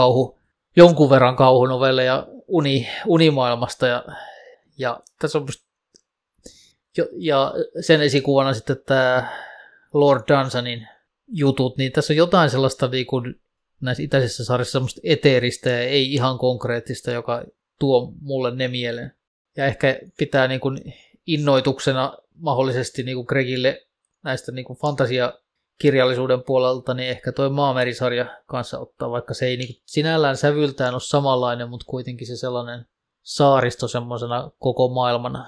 jonkun verran kauhunovelleja unimaailmasta. Ja tässä on ja sen esikuvana sitten tämä Lord Dunsanin jutut, niin tässä on jotain sellaista niin kuin näissä itäisissä saarissa semmoista eteeristä ja ei ihan konkreettista, joka tuo mulle ne mieleen. Ja ehkä pitää niin kuin innoituksena mahdollisesti niin kuin Gregille näistä niin kuin fantasiakirjallisuuden puolelta, niin ehkä toi Maamerisarja kanssa ottaa, vaikka se ei niin kuin sinällään sävyltään ole samanlainen, mutta kuitenkin se sellainen saaristo semmoisena koko maailmana.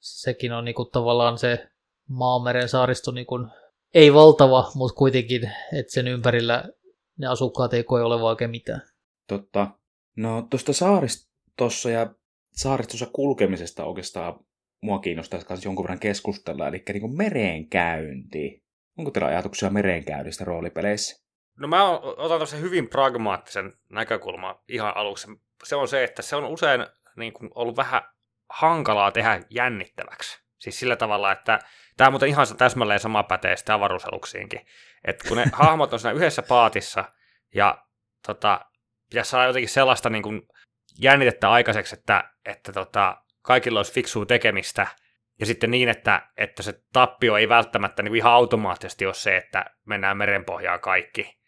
Sekin on niin kuin tavallaan se Maameren saaristo, niin kuin, ei valtava, mutta kuitenkin, että sen ympärillä ne asukkaat ei koe ole oikein mitään. Totta. No tuosta saaristossa ja saaristossa kulkemisesta oikeastaan mua kiinnostaisi kanssa jonkun verran keskustella, eli niin kuin merenkäynti. Onko teillä ajatuksia merenkäynnistä roolipeleissä? No mä otan tuossa hyvin pragmaattisen näkökulman ihan aluksi. Se on se, että se on usein niin kuin ollut vähän hankalaa tehdä jännittäväksi. Siis sillä tavalla, että tämä on muuten ihan täsmälleen sama pätee sitten avaruusaluksiinkin. Että kun ne hahmot on siinä yhdessä paatissa ja pitäisi saada jotenkin sellaista niin kuin jännitettä aikaiseksi, että kaikilla olisi fiksua tekemistä ja sitten niin, että se tappio ei välttämättä niin kuin ihan automaattisesti ole se, että mennään merenpohjaan kaikki.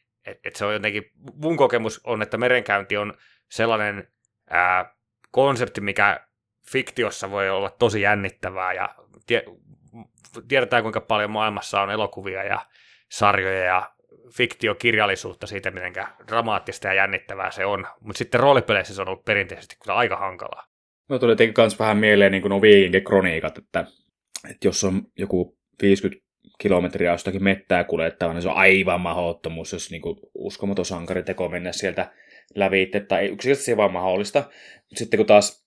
Et se on jotenkin, mun kokemus on, että merenkäynti on sellainen konsepti, mikä fiktiossa voi olla tosi jännittävää ja tiedetään kuinka paljon maailmassa on elokuvia ja sarjoja ja fiktiokirjallisuutta siitä, miten dramaattista ja jännittävää se on, mutta sitten roolipeleissä se on ollut perinteisesti kyllä aika hankalaa. No tuli tietenkin myös vähän mieleen niin kuin nuo viikinkikroniikat, että jos on joku 50 kilometriä jostakin mettää kuljettava, niin se on aivan mahdottomuus, jos niin kuin uskomaton sankariteko mennä sieltä lävitse, tai yksinkertaisesti se vaan mahdollista, mutta sitten kun taas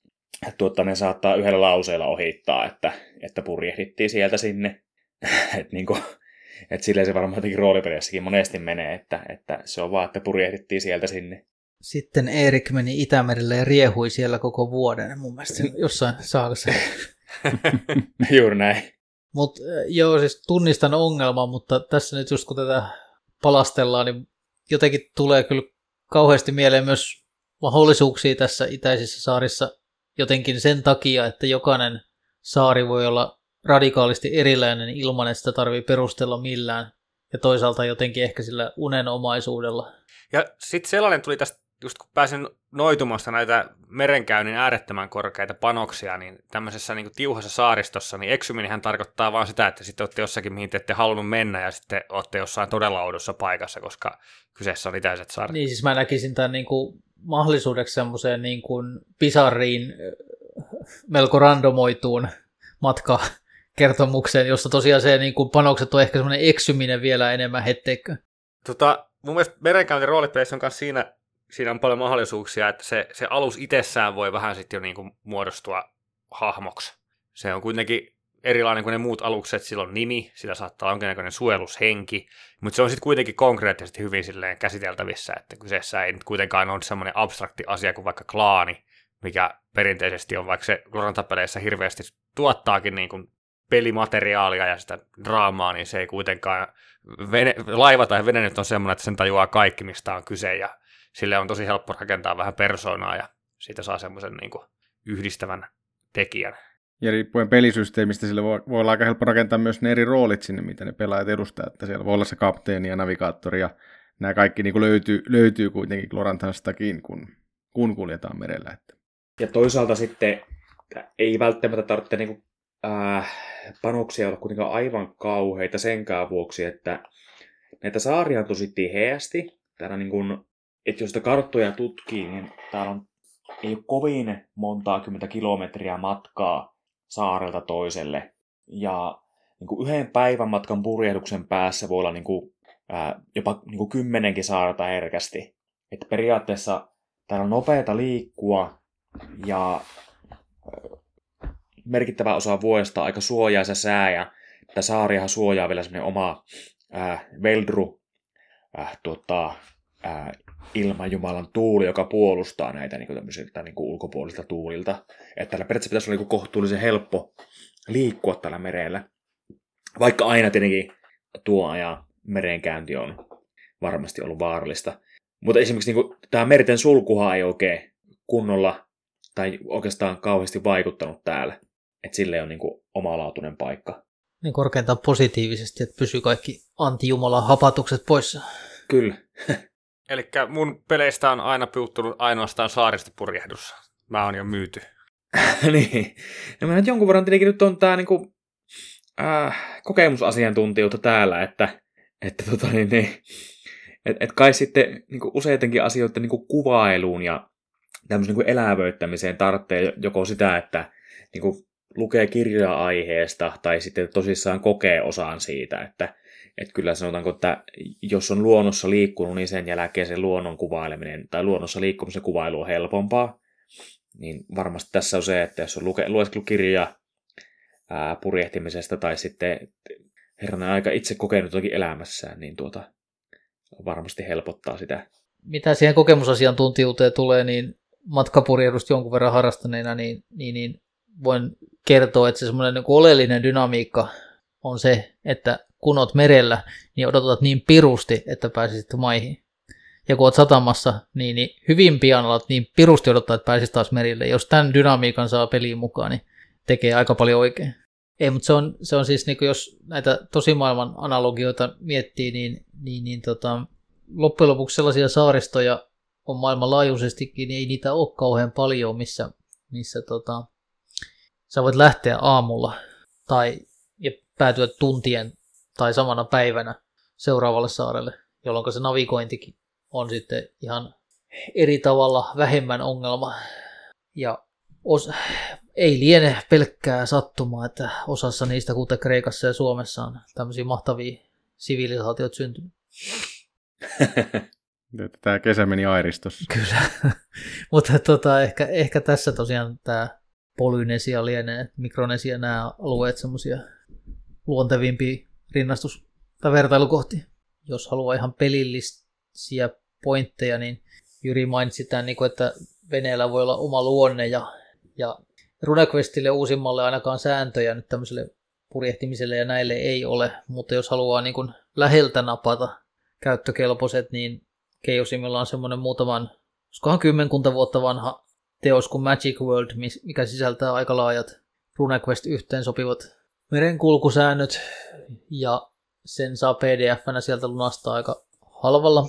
ne saattaa yhdellä lauseella ohittaa, että purjehdittiin sieltä sinne. Että niinku, silleen se varmaan jotenkin roolipeliessäkin monesti menee, että se on vaan, että purjehdittiin sieltä sinne. Sitten Erik meni Itämerelle ja riehui siellä koko vuoden, mun mielestä jossain saakassa. Juuri näin. Mut, joo, siis tunnistan ongelman, mutta tässä nyt just kun tätä palastellaan, niin jotenkin tulee kyllä kauheasti mieleen myös mahdollisuuksia tässä itäisissä saarissa. Jotenkin sen takia, että jokainen saari voi olla radikaalisti erilainen ilman, että sitä tarvitsee perustella millään. Ja toisaalta jotenkin ehkä sillä unenomaisuudella. Ja sitten sellainen tuli tästä, just kun pääsin noitumasta näitä merenkäynnin äärettömän korkeita panoksia, niin tämmöisessä niin kuin tiuhassa saaristossa, niin eksyminenhän tarkoittaa vaan sitä, että sitten olette jossakin, mihin te ette halunnut mennä, ja sitten olette jossain todella oudossa paikassa, koska kyseessä on itäiset saaret. Niin, siis mä näkisin tämän niin kuin mahdollisuudeksi semmoiseen niin kuin pisariin melko randomoituun matkakertomukseen, jossa tosiaan se niin kuin panokset on ehkä semmoinen eksyminen vielä enemmän hetteikköön. Mun mielestä merenkäynnin roolipeleissä on myös siinä siinä on paljon mahdollisuuksia, että se alus itsessään voi vähän sitten jo niinku muodostua hahmoksi. Se on kuitenkin erilainen kuin ne muut alukset, sillä on nimi, sillä saattaa jonkinnäköinen suojelushenki, mutta se on sitten kuitenkin konkreettisesti hyvin silleen käsiteltävissä, että kyseessä ei nyt kuitenkaan ole semmoinen abstrakti asia kuin vaikka klaani, mikä perinteisesti on, vaikka se Glorantha-peleissä hirveästi tuottaakin niin kuin pelimateriaalia ja sitä draamaa, niin se ei kuitenkaan, laiva tai vene nyt on semmoinen, että sen tajuaa kaikki, mistä on kyse, ja sille on tosi helppo rakentaa vähän persoonaa, ja siitä saa semmoisen niin kuin yhdistävän tekijän. Ja riippuen pelisysteemistä sille voi olla aika helppo rakentaa myös ne eri roolit sinne, mitä ne pelaajat edustaa, että siellä voi olla se kapteeni ja navigaattori, ja nämä kaikki niin kuin löytyy kuitenkin Gloranthastakin, kun kuljetaan merellä. Että. Ja toisaalta sitten ei välttämättä tarvitse niin kuin panoksia olla kuitenkaan aivan kauheita senkään vuoksi, että näitä saaria on tosi tiheästi. Täällä niin kuin, että jos sitä karttoja tutkii, niin täällä on, ei ole kovin montaa kymmentä kilometriä matkaa saarelta toiselle. Ja niin kuin yhden päivän matkan purjehduksen päässä voi olla niin kuin, jopa niin kuin 10 saarta herkästi. Että periaatteessa täällä on nopeata liikkua ja merkittävä osa vuodesta aika suojaisa sää, ja tätä saariahan suojaa vielä semmoinen oma veldru ilmajumalan tuuli, joka puolustaa näitä niin kuin tämmöisiltä niin kuin ulkopuolisilta tuulilta. Että täällä periaatteessa pitäisi olla niin kuin kohtuullisen helppo liikkua tällä merellä, vaikka aina tietenkin tuon ajan merenkäynti on varmasti ollut vaarallista. Mutta esimerkiksi niin kuin, tämä merten sulkuhan ei oikein kunnolla tai oikeastaan kauheasti vaikuttanut täällä. Että sille on niin kuin omalaatuinen paikka. Niin korkeintaan positiivisesti, että pysyy kaikki antijumalan hapatukset poissa. Kyllä. Elikkä mun peleistä on aina puuttunut ainoastaan saaristopurjehdus. Mä oon jo myyty. Niin. No mä nyt jonkun verran tietenkin nyt on tää niinku, kokemusasiantuntijuutta täällä, että kai sitten niinku useidenkin asioiden niinku kuvailuun ja tämmöisen niinku elävöittämiseen tarvitsee joko sitä, että niinku lukee kirjoja aiheesta tai sitten tosissaan kokee osaan siitä, että kyllä sanotaanko, että jos on luonnossa liikkunut, niin sen jälkeen se luonnon kuvaileminen tai luonnossa liikkumisen kuvailu on helpompaa. Niin varmasti tässä on se, että jos on lueskellut kirjoja purjehtimisesta tai sitten herranen aika itse kokenut jotakin elämässään, niin varmasti helpottaa sitä. Mitä siihen kokemusasiantuntijuuteen tulee, niin matkapurjehdusta jonkun verran harrastaneena, niin voin kertoa, että se semmoinen niin kuin oleellinen dynamiikka on se, että kun oot merellä, niin odotat niin pirusti, että pääsisit maihin. Ja kun oot satamassa, niin hyvin pian alat niin pirusti odottaa, että pääsisit taas merille. Jos tämän dynamiikan saa peliin mukaan, niin tekee aika paljon oikein. Ei, mutta se on siis, niin jos näitä tosimaailman analogioita miettii, niin loppujen lopuksi sellaisia saaristoja on maailmanlaajuisestikin, niin ei niitä ole kauhean paljon, missä sä voit lähteä aamulla ja päätyä tuntien tai samana päivänä seuraavalle saarelle, jolloin se navigointikin on sitten ihan eri tavalla vähemmän ongelma. Ja ei liene pelkkää sattumaa, että osassa niistä, kuten Kreikassa ja Suomessa, on tämmöisiä mahtavia sivilisaatioita syntynyt. Tämä kesä meni airistossa. Kyllä, mutta ehkä tässä tosiaan tämä Polynesia lienee, Mikronesia, nämä alueet semmoisia luontevimpia rinnastus- tai vertailukohtia. Jos haluaa ihan pelillisiä pointteja, niin Jyri mainitsi tämän, että veneellä voi olla oma luonne, ja Runequestille uusimmalle ainakaan sääntöjä nyt tämmöiselle purjehtimiselle ja näille ei ole, mutta jos haluaa niin kuin läheltä napata käyttökelpoiset, niin Keiosimilla on semmoinen olisikohan 10 vuotta vanha teos kuin Magic World, mikä sisältää aika laajat Runequest yhteen sopivat merenkulkusäännöt, ja sen saa pdf-nä sieltä lunastaa aika halvalla.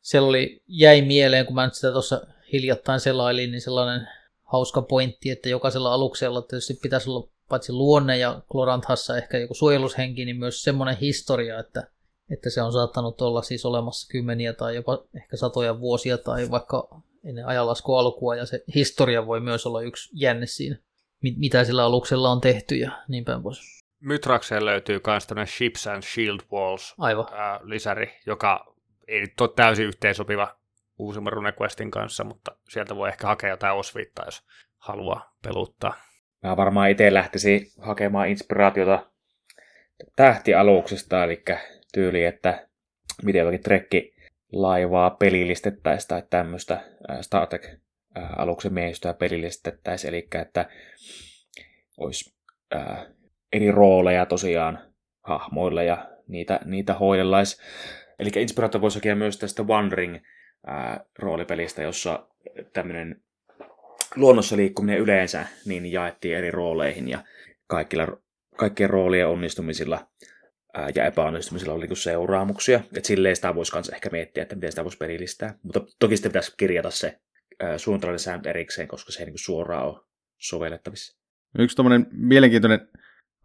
Siellä jäi mieleen, kun mä nyt sitä tuossa hiljattain selailin, niin sellainen hauska pointti, että jokaisella aluksella tietysti pitäisi olla paitsi luonne ja Gloranthassa ehkä joku suojelushenki, niin myös semmoinen historia, että se on saattanut olla siis olemassa kymmeniä tai jopa ehkä satoja vuosia tai vaikka ennen ajanlaskun alkua, ja se historia voi myös olla yksi jänne siinä, mitä sillä aluksella on tehty ja niin päin pois. Mytrakseen löytyy myös tämmöinen Ships and Shield Walls-lisäri, joka ei nyt ole täysin yhteensopiva uusimman Runequestin kanssa, mutta sieltä voi ehkä hakea jotain osviittaa, jos haluaa peluttaa. Mä varmaan itse lähtisin hakemaan inspiraatiota tähtialuksesta, eli tyyli, että miten jotakin trekkilaivaa pelillistettäisiin tai tämmöistä Star Trek-aluksen miehistöä pelillistettäisiin, eli että olisi eri rooleja tosiaan hahmoilla ja niitä hoidellaisiin. Eli inspiraatio voisi hakea myös tästä Wandering-roolipelistä, jossa tämmöinen luonnossa liikkuminen yleensä niin jaettiin eri rooleihin ja kaikkien roolien onnistumisilla ja epäonnistumisilla oli seuraamuksia. Et silleen sitä voisi myös ehkä miettiä, että miten sitä voisi pelillistää. Mutta toki sitten pitäisi kirjata se suunnitelman säännöt erikseen, koska se ei niin suoraan ole sovellettavissa. Yksi tommoinen mielenkiintoinen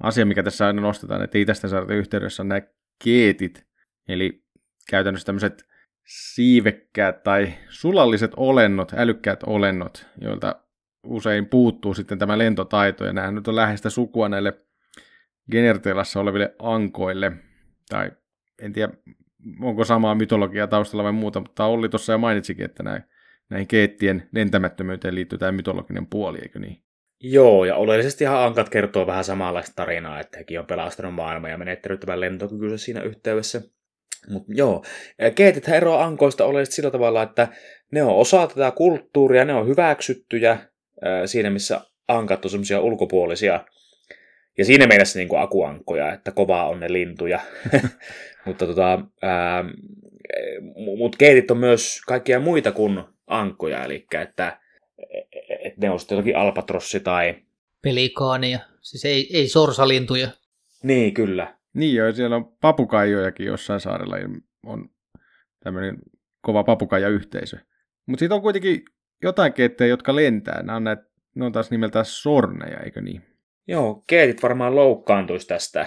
asia, mikä tässä aina nostetaan, että Itä-Sartan yhteydessä on nämä keetit, eli käytännössä tämmöiset siivekkäät tai sulalliset olennot, älykkäät olennot, joilta usein puuttuu sitten tämä lentotaito, ja nämähän nyt on läheistä sukua näille Genertelassa oleville ankoille, tai en tiedä, onko samaa mytologiaa taustalla vai muuta, mutta Olli tuossa jo mainitsikin, että näihin keettien lentämättömyyteen liittyy tämä mytologinen puoli, eikö niin? Joo, ja oleellisesti ihan ankat kertoo vähän samanlaista tarinaa, että hekin on pelastanut maailman ja menettänyt tämän lentokykynsä siinä yhteydessä. Mutta joo, keetithän eroaa ankoista oleellisesti sillä tavalla, että ne on osa tätä kulttuuria, ne on hyväksyttyjä siinä, missä ankat on semmoisia ulkopuolisia. Ja siinä mielessä niin kuin akuankkoja, että kovaa on ne lintuja. Mutta keetit on myös kaikkia muita kuin ankkoja, eli että ne on sitten jotakin albatrossi tai... Pelikaaneja, siis ei sorsalintuja. Niin, kyllä. Niin joo, siellä on papukaijojakin jossain saarella, on tämmöinen kova papukaijayhteisö. Mutta siitä on kuitenkin jotain keettejä, jotka lentää. Ne on taas nimeltään sorneja, eikö niin? Joo, keetit varmaan loukkaantuisi tästä,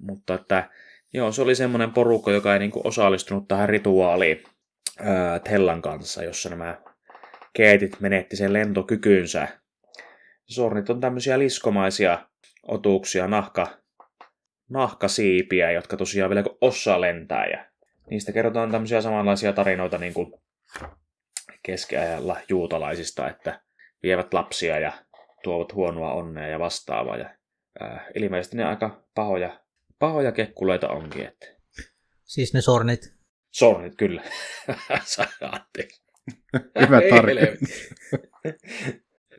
mutta että, joo, se oli semmoinen porukka, joka ei niinku osallistunut tähän rituaaliin Thellan kanssa, jossa nämä keetit menetti sen lentokykynsä. Sornit on tämmöisiä liskomaisia otuksia, nahkasiipiä, jotka tosiaan vielä osaa lentää. Ja niistä kerrotaan tämmöisiä samanlaisia tarinoita niin kuin keskiajalla juutalaisista, että vievät lapsia ja tuovat huonoa onnea ja vastaavaa. Ja ilmeisesti ne aika pahoja kekkuleita onkin. Että... Siis ne sornit? Sornit, kyllä. Anteeksi. Hyvä tarkoitus.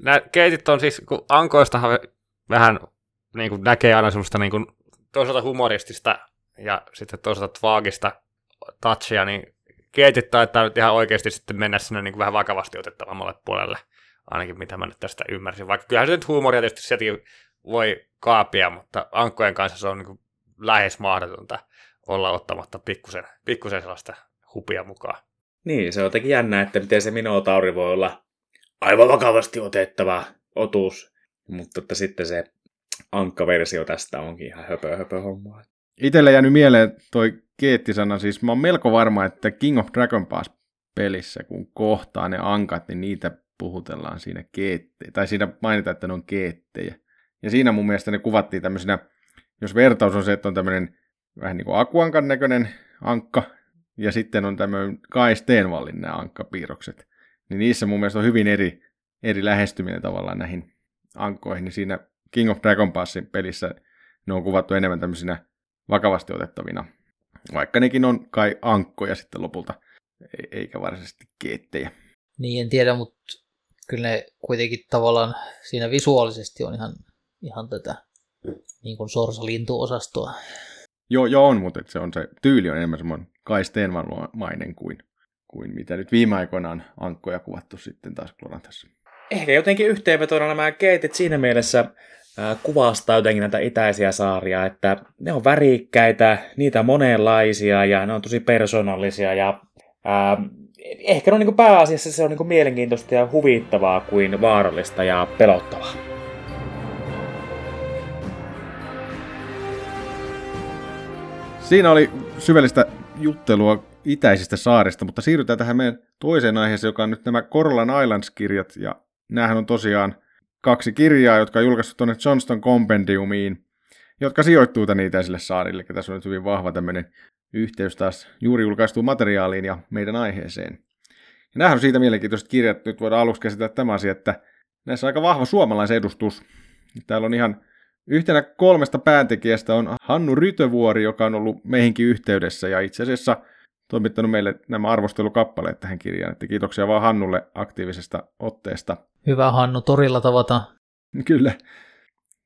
Nämä keitit on siis, kun ankoistahan vähän niin kuin näkee aina semmoista niin kuin toisaalta humoristista ja sitten toisaalta vaagista touchia, niin keitit taitaa nyt ihan oikeasti sitten mennä sinne niin kuin vähän vakavasti otettavammalle puolelle, ainakin mitä mä nyt tästä ymmärsin. Vaikka kyllähän se nyt huumoria tietysti sieltäkin voi kaapia, mutta ankkojen kanssa se on niin kuin lähes mahdotonta olla ottamatta pikkusen sellaista hupia mukaan. Niin, se on jotenkin jännä, että miten se minotauri voi olla aivan vakavasti otettava otus, mutta että sitten se ankkaversio tästä onkin ihan höpö hommaa. Itselle jäänyt mieleen toi keettisana, siis mä oon melko varma, että King of Dragon Pass -pelissä, kun kohtaa ne ankat, niin niitä puhutellaan siinä keettejä, tai siinä mainitaan, että ne on keettejä. Ja siinä mun mielestä ne kuvattiin tämmöisenä, jos vertaus on se, että on tämmöinen vähän niin kuin akuankan näköinen ankka, ja sitten on tämmöinen Kai Stenvallin nämä ankkapiirrokset. Niin niissä mun mielestä on hyvin eri lähestyminen tavallaan näihin ankkoihin. Niin siinä King of Dragon Passin pelissä ne on kuvattu enemmän tämmöisinä vakavasti otettavina. Vaikka nekin on kai ankkoja sitten lopulta, eikä varsinaisesti keettejä. Niin, en tiedä, mutta kyllä ne kuitenkin tavallaan siinä visuaalisesti on ihan tätä niin kuin sorsalintuosastoa. Joo, on, mutta se on se tyyli on enemmän semmoinen Kai Stenvallmainen kuin mitä nyt viime aikoina on ankkoja kuvattu sitten taas Gloranthassa. Ehkä jotenkin yhteenvetona nämä keitit siinä mielessä kuvastaa jotenkin näitä itäisiä saaria, että ne on värikkäitä, niitä monenlaisia ja ne on tosi persoonallisia ja ehkä on niin kuin pääasiassa se on niin kuin mielenkiintoista ja huvittavaa kuin vaarallista ja pelottavaa. Siinä oli syvällistä juttelua itäisistä saarista, mutta siirrytään tähän meidän toiseen aiheeseen, joka on nyt nämä Corellan Islands-kirjat, ja näähän on tosiaan 2 kirjaa, jotka on julkaistu tuonne Johnston Compendiumiin, jotka sijoittuu tänne itäisille saarille, eli tässä on nyt hyvin vahva tämmöinen yhteys taas juuri julkaistuun materiaaliin ja meidän aiheeseen. Nämähän on siitä mielenkiintoiset kirjat, nyt voidaan aluksi käsitellä tämä asia, että näissä on aika vahva suomalaisedustus. Täällä on ihan yhtenä kolmesta päätekijästä on Hannu Rytövuori, joka on ollut meihinkin yhteydessä ja itse asiassa toimittanut meille nämä arvostelukappaleet tähän kirjaan. Että kiitoksia vaan Hannulle aktiivisesta otteesta. Hyvä Hannu, torilla tavataan. Kyllä.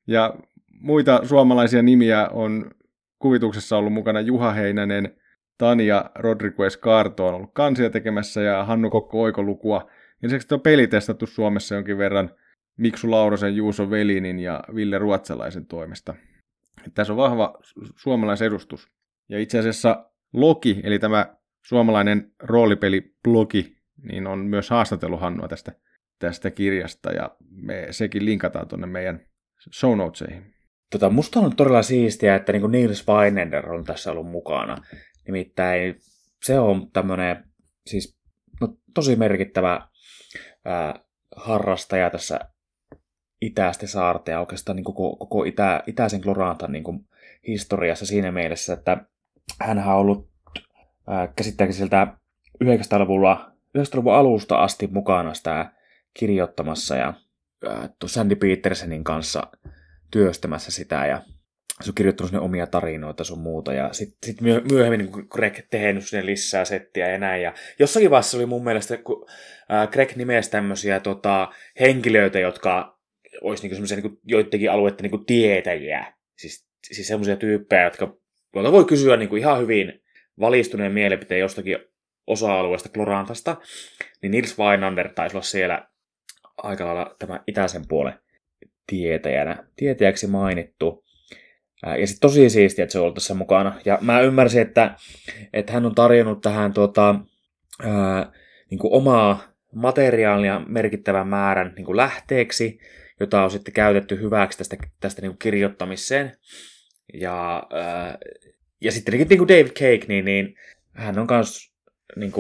Ja muita suomalaisia nimiä on kuvituksessa ollut mukana Juha Heinänen, Tania Rodriguez-Kaarto on ollut kansia tekemässä ja Hannu Kokko oikolukua. Ja lisäksi on peli testattu Suomessa jonkin verran Miksu Laurosen, Juuso Velinin ja Ville Ruotsalaisen toimesta. Tässä on vahva suomalaisedustus. Ja itse asiassa Loki, eli tämä suomalainen roolipeli Blogi, niin on myös haastatellut Hannua tästä kirjasta, ja me sekin linkataan tuonne meidän show notesihin. Musta on todella siistiä, että niin kuin Nils Weinander on tässä ollut mukana. Nimittäin se on tämmöinen siis, tosi merkittävä harrastaja tässä itäisten saarteen, oikeastaan niin koko itäisen Gloranthan niin kuin historiassa siinä mielessä, että hänhän on ollut käsittääkin sieltä 90-luvun alusta asti mukana sitä kirjoittamassa ja Sandy Petersenin kanssa työstämässä sitä ja se on kirjoittanut sinne omia tarinoita sun muuta ja sit myöhemmin niin Greg tehnyt sinne lisää settiä ja näin ja jossakin vaiheessa oli mun mielestä, kun Greg nimesi tämmöisiä henkilöitä, jotka olisi niin semmoisia niin joidenkin alueiden niin tietäjiä, siis semmoisia tyyppejä, joilta voi kysyä niin kuin ihan hyvin valistuneen mielipiteen jostakin osa-alueesta Gloranthasta, niin Nils Weinander taisi olla siellä aika lailla tämä itäisen puolen tietäjäksi mainittu. Ja sitten tosi siistiä, että se on ollut tässä mukana. Ja mä ymmärsin, että hän on tarjonnut tähän niin kuin omaa materiaalia merkittävän määrän niin kuin lähteeksi, jota on sitten käytetty hyväksi tästä niin kuin kirjoittamiseen. Ja sitten niin David Cake, niin hän on myös niin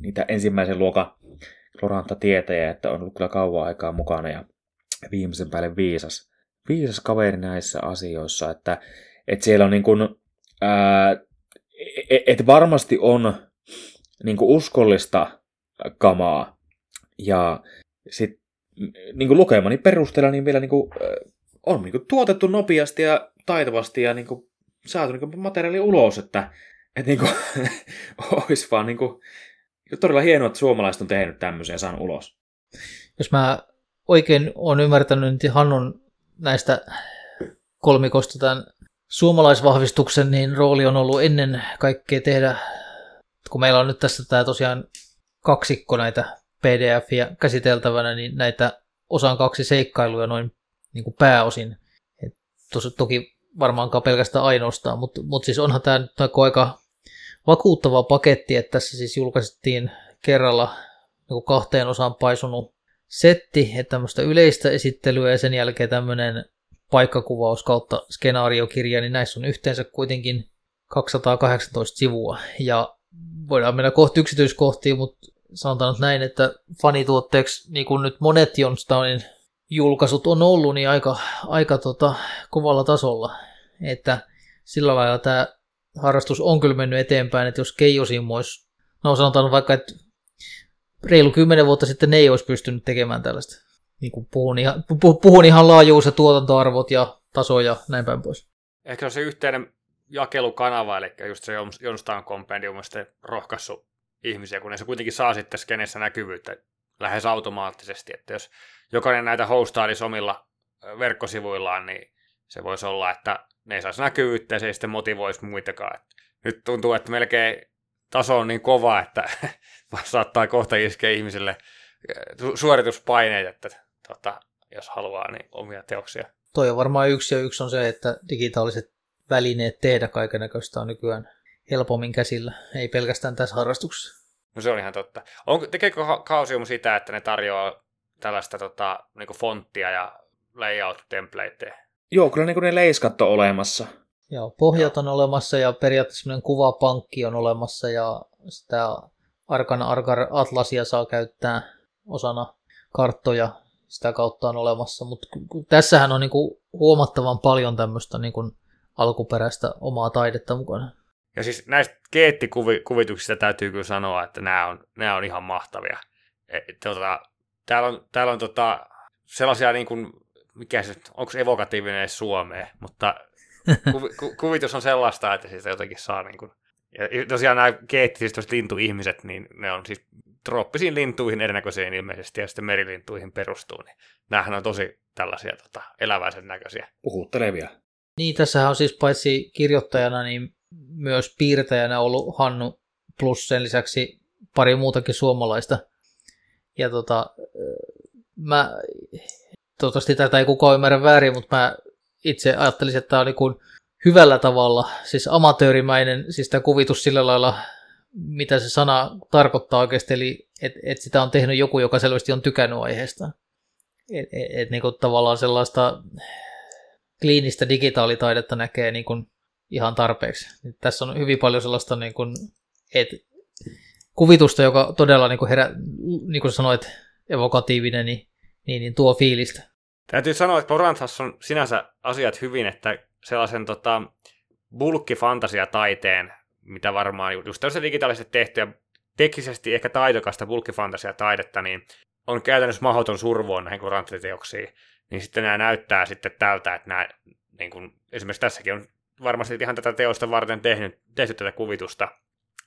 niitä ensimmäisen luokan Glorantha-tietäjä, että on ollut kyllä kauan aikaa mukana ja viimeisen päälle viisas kaveri näissä asioissa, että siellä on niin kuin, että varmasti on niin kuin uskollista kamaa ja sitten niin kuin lukemani perusteella niin vielä niin kuin, on niin kuin tuotettu nopeasti ja taitavasti ja niin kuin saatu niin kuin materiaali ulos, että niin kuin, olisi vaan niin kuin, todella hienoa, että suomalaiset on tehnyt tämmöisen ja saanut ulos. Jos mä oikein olen ymmärtänyt, niin Hannun näistä kolmikosta tämän suomalaisvahvistuksen niin rooli on ollut ennen kaikkea tehdä, kun meillä on nyt tässä tämä tosiaan kaksikko näitä pdf-jä käsiteltävänä, niin näitä osaan kaksi seikkailuja noin niin kuin pääosin. Toki varmaankaan pelkästään ainoastaan, mutta siis onhan tämä nyt aika vakuuttava paketti, että tässä siis julkaistiin kerralla niin kahteen osaan paisunut setti, että tämmöistä yleistä esittelyä ja sen jälkeen tämmöinen paikkakuvaus kautta skenaariokirja, niin näissä on yhteensä kuitenkin 218 sivua. Ja voidaan mennä kohti yksityiskohtiin, mutta sanotaan nyt näin, että fanituotteeksi, niin kuin nyt monet Johnstonin julkaisut on ollut, niin aika kovalla tasolla. Että sillä lailla tämä harrastus on kyllä mennyt eteenpäin, että jos Keijosium olisi, sanotaan vaikka, että reilu 10 vuotta sitten ne ei olisi pystynyt tekemään tällaista. Niin kuin puhun ihan laajuus ja tuotantoarvot ja taso ja näin päin pois. Ehkä se on se yhteinen jakelukanava, eli just se Johnstown Compendium on sitten rohkaissut ihmisiä, kun se kuitenkin saa sitten skeneissä näkyvyyttä lähes automaattisesti, että jos jokainen näitä hostailisi omilla verkkosivuillaan, niin se voisi olla, että ne ei saisi näkyvyyttä ja se ei sitten motivoisi muitakaan. Nyt tuntuu, että melkein taso on niin kova, että saattaa kohta iskeä ihmisille suorituspaineet, että jos haluaa, niin omia teoksia. Toi on varmaan yksi, ja yksi on se, että digitaaliset välineet tehdä kaikennäköistä on nykyään helpommin käsillä, ei pelkästään tässä harrastuksessa. No se on ihan totta. Tekeekö Chaosium sitä, että ne tarjoaa tällaista niinku fonttia ja layout-templateja? Joo, kyllä niinku ne leiskat on olemassa. Joo, pohjat on olemassa ja periaatteessa semmoinen kuvapankki on olemassa ja sitä Arkan Atlasia saa käyttää osana karttoja, sitä kautta on olemassa. Mutta tässähän on niinku huomattavan paljon tämmöistä niinku alkuperäistä omaa taidetta mukana. Ja siis näistä geettikuvituksista täytyy kyllä sanoa, että nämä on ihan mahtavia. Täällä on sellaisia, niin kuin, mikä se, onko evokatiivinen edes suomea, mutta kuvitus on sellaista, että siitä jotenkin saa niin kuin. Ja tosiaan nämä geettiset lintuihmiset, niin ne on siis trooppisiin lintuihin erinäköisiin ilmeisesti, ja sitten merilintuihin perustuu, niin nämähän on tosi tällaisia eläväisen näköisiä. Puhuttelevia. Niin, tässähän on siis paitsi kirjoittajana, niin myös piirtäjänä ollut Hannu, plus sen lisäksi pari muutakin suomalaista. Ja toivottavasti tätä ei kukaan ymmärrä väärin, mutta mä itse ajattelisin, että tämä on niin kuin hyvällä tavalla, siis amatöörimäinen, siis tämä kuvitus sillä lailla, mitä se sana tarkoittaa oikeasti, eli että sitä on tehnyt joku, joka selvästi on tykännyt aiheesta. Että niin kuin tavallaan sellaista kliinistä digitaalitaidetta näkee niin kuin ihan tarpeeksi. Tässä on hyvin paljon sellaista niin kuin, kuvitusta, joka todella niin kuin niin kuin sanoit, evokatiivinen, niin tuo fiilistä. Täytyy sanoa, että Gloranthassa on sinänsä asiat hyvin, että sellaisen bulkkifantasiataiteen, mitä varmaan just tämmöisen digitaalisesti tehty ja teknisesti ehkä taidokasta bulkkifantasiataidetta, niin on käytännössä mahdoton survoon näihin Glorantha-teoksiin. Niin sitten nämä näyttää sitten tältä, että nämä, niin kuin, esimerkiksi tässäkin on varmasti ihan tätä teosta varten tehty tätä kuvitusta,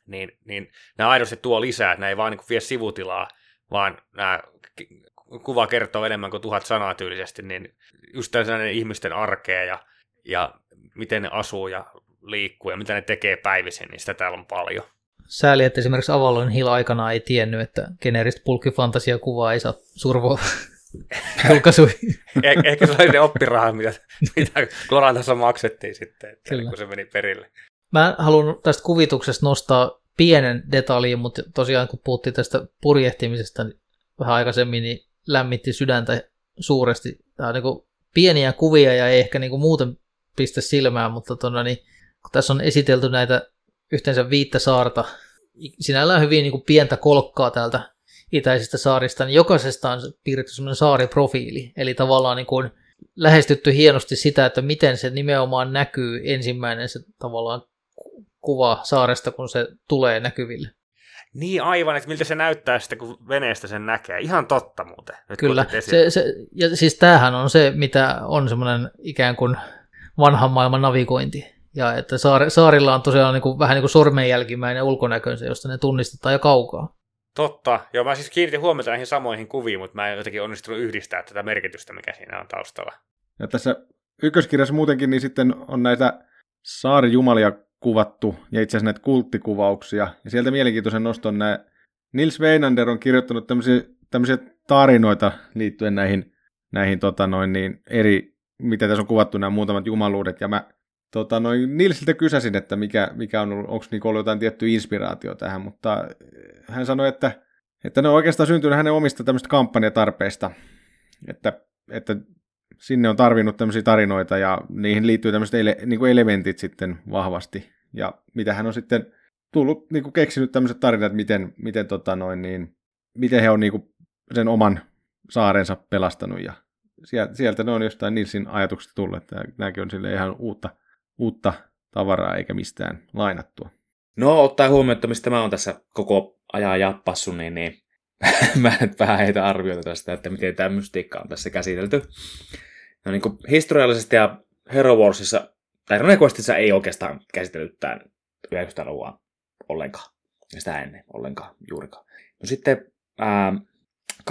niin nämä aidosti tuo lisää, että nämä ei vaan niin kuin vie sivutilaa, vaan nämä kuva kertoo enemmän kuin 1000 sanaa tyylisesti, niin just tällainen ihmisten arkea ja miten ne asuu ja liikkuu ja mitä ne tekee päivisin, niin sitä täällä on paljon. Sääli, että esimerkiksi Avalon Hill aikana ei tiennyt, että geneeristä bulkkifantasiakuvaa ei saa survoa julkaisuihin. Ehkä se oli ne oppirahat, mitä Gloranthassa maksettiin sitten, kun se meni perille. Mä haluan tästä kuvituksesta nostaa pienen detaljin, mutta tosiaan kun puhuttiin tästä purjehtimisesta vähän aikaisemmin, niin lämmitti sydäntä suuresti. Tämä on niin kuin pieniä kuvia ja ei ehkä niin kuin muuten pistä silmään, mutta kun tässä on esitelty näitä yhteensä 5 saarta, sinällään hyvin niin kuin pientä kolkkaa täältä itäisistä saarista, niin jokaisesta on piirretty semmoinen saariprofiili, eli tavallaan niin kuin lähestytty hienosti sitä, että miten se nimenomaan näkyy ensimmäinen se tavallaan kuva saaresta, kun se tulee näkyville. Niin aivan, että miltä se näyttää sitten, kun veneestä sen näkee. Ihan totta muuten. Nyt kyllä, ja siis tämähän on se, mitä on semmoinen ikään kuin vanhan maailman navigointi. Ja että saarilla on tosiaan niin kuin, vähän niin kuin sormenjälkimäinen ulkonäkönsä, josta ne tunnistetaan jo kaukaa. Totta. Joo, mä siis kiinnitin huomiota näihin samoihin kuviin, mutta mä en jotenkin onnistunut yhdistää tätä merkitystä, mikä siinä on taustalla. Ja tässä ykköskirjassa muutenkin niin sitten on näitä saarijumalia kuvattu, ja itse asiassa näitä kulttikuvauksia. Ja sieltä mielenkiintoisen noston nämä Nils Weinander on kirjoittanut tämmöisiä tarinoita liittyen näihin eri, mitä tässä on kuvattu, nämä muutamat jumaluudet. Ja mä Nilsiltä kysäsin, että mikä on ollut, onko niin ollut jotain tiettyä inspiraatio tähän, mutta hän sanoi, että ne on oikeastaan syntynyt hänen omista tämmöistä kampanjatarpeista, että sinne on tarvinnut tämmöisiä tarinoita ja niihin liittyy tämmöiset niin kuin elementit sitten vahvasti. Ja mitä hän on sitten tullut, niin kuin keksinyt tämmöiset tarinat, miten he on niin kuin sen oman saarensa pelastanut. Ja sieltä ne on jostain Nilsin ajatuksesta tullut, että nämäkin on sille ihan uutta tavaraa eikä mistään lainattua. No, ottaa huomioon, että mistä mä oon tässä koko ajan jappassu, niin mä nyt vähän heitä arvioita tästä, että miten tämä mystiikka on tässä käsitelty. No niin kuin historiallisesti ja Hero Warsissa, tai Runequestissa ei oikeastaan käsitellyt tämän 90-luvua ollenkaan. Ja sitä ennen ollenkaan juurikaan. No sitten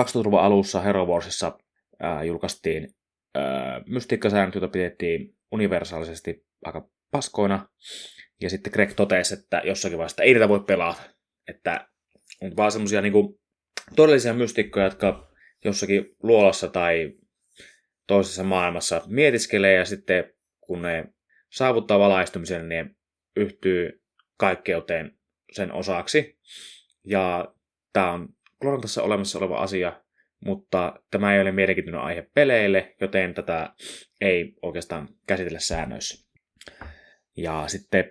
2000-luvun alussa Hero Warsissa julkaistiin mystiikkasäännöt, joita pidettiin universaalisesti aika paskoina. Ja sitten Greg totesi, että jossakin vaiheessa ei niitä voi pelata. Että on vaan semmoisia niinku todellisia mystiikkoja, jotka jossakin luolassa tai toisessa maailmassa mietiskelee, ja sitten kun ne saavuttaa valaistumisen, niin ne yhtyy kaikkeuteen sen osaksi. Ja tämä on Gloranthassa olemassa oleva asia, mutta tämä ei ole mielenkiintoinen aihe peleille, joten tätä ei oikeastaan käsitellä säännöissä. Ja sitten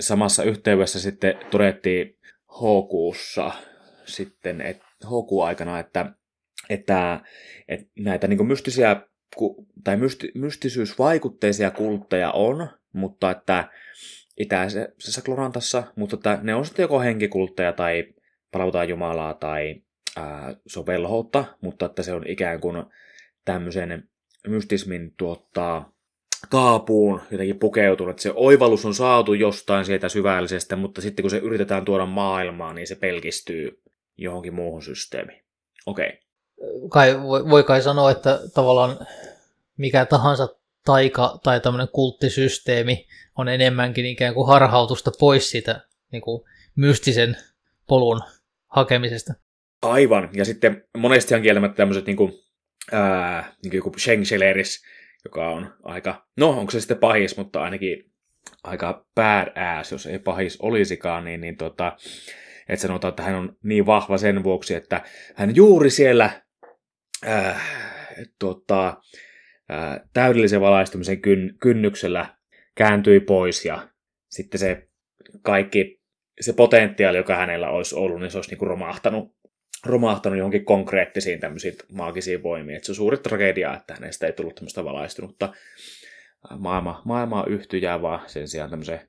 samassa yhteydessä sitten todettiin HQ:ssa sitten, että HQ-aikana, että näitä niin kuin mystisiä tai mystisyysvaikutteisia kultteja on, mutta että itäisessä Glorantassa, mutta ne on sitten joko henkikultteja tai palvotaan Jumalaa tai sovelhoutta, mutta että se on ikään kuin tämmöisen mystismin kaapuun jotenkin pukeutunut, että se oivallus on saatu jostain sieltä syvällisestä, mutta sitten kun se yritetään tuoda maailmaan, niin se pelkistyy johonkin muuhun systeemiin. Okei. Kai, voi kai sanoa, että tavallaan mikä tahansa taika tai tämmöinen kulttisysteemi on enemmänkin ikään kuin harhautusta pois siitä niin kuin mystisen polun hakemisesta. Aivan, ja sitten monestihan kielemättä tämmöiset niin kuin joku Shengsheleris, joka on aika, no onko se sitten pahis, mutta ainakin aika badass, jos ei pahis olisikaan, niin että sanotaan, että hän on niin vahva sen vuoksi, että hän juuri siellä täydellisen valaistumisen kynnyksellä kääntyi pois, ja sitten se kaikki, se potentiaali, joka hänellä olisi ollut, niin se olisi niinku romahtanut johonkin konkreettisiin tämmöisiin maagisiin voimiin. Et se on suuri tragedia, että hänestä ei tullut tämmöistä valaistunutta maailmaa yhtyjää, vaan sen sijaan tämmöisen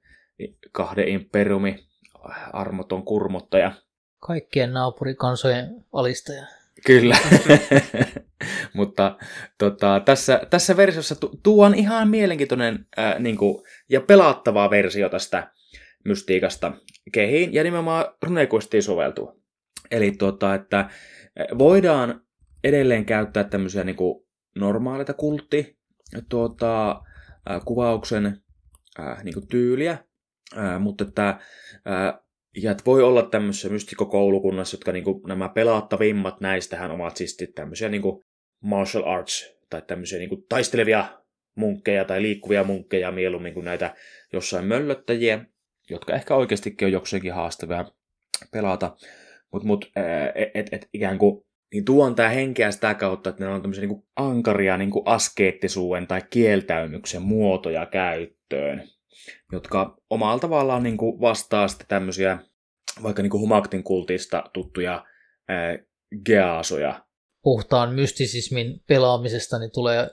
kahden imperiumi armoton kurmottaja. Kaikkien naapurikansojen alistaja. Kyllä. Mutta tässä versiossa tuon ihan mielenkiintoinen ja pelaattava versio tästä mystiikasta kehiin ja nimenomaan Runequestiin soveltuu. Eli että voidaan edelleen käyttää tämmöisiä niin kuin normaaleita kulttikuvauksen niin kuin tyyliä, mutta että voi olla tämmöisessä mystikkokoulukunnassa, jotka niin kuin nämä pelaattavimmat näistähän ovat siis tämmöisiä niin kuin martial arts tai tämmöisiä niin kuin taistelevia munkkeja tai liikkuvia munkkeja mieluummin kuin näitä jossain möllöttäjiä, jotka ehkä oikeastikin on jokseenkin haastavia pelata. Mutta ikään kuin niin tuontaa henkeä sitä kautta, että ne on tämmöisiä niin kuin ankaria niin kuin askeettisuuden tai kieltäymyksen muotoja käyttöön, jotka omalla tavallaan niin kuin vastaa sitten tämmöisiä vaikka niin kuin Humaktin kultista tuttuja geaasoja. Puhtaan mystisismin pelaamisesta niin tulee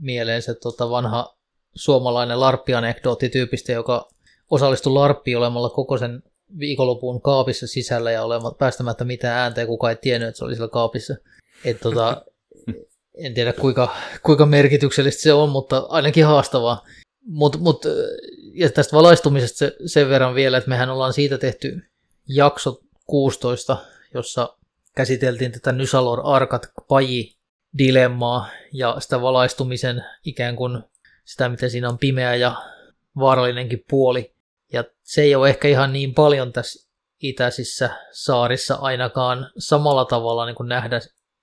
mieleen se vanha suomalainen larppianekdoottityypistä, joka osallistui larppiin olemalla koko sen viikonlopun kaapissa sisällä ja päästämättä mitään ääntä ja kukaan ei tiennyt, että se oli siellä kaapissa. En tiedä kuinka merkityksellistä se on, mutta ainakin haastavaa. Mut, ja tästä valaistumisesta sen verran vielä, että mehän ollaan siitä tehty jakso 16, jossa käsiteltiin tätä Nysalor Arkat-paji-dilemmaa ja sitä valaistumisen ikään kuin sitä, miten siinä on pimeä ja vaarallinenkin puoli. Ja se ei ole ehkä ihan niin paljon tässä itäisissä saarissa ainakaan samalla tavalla niin kuin nähdä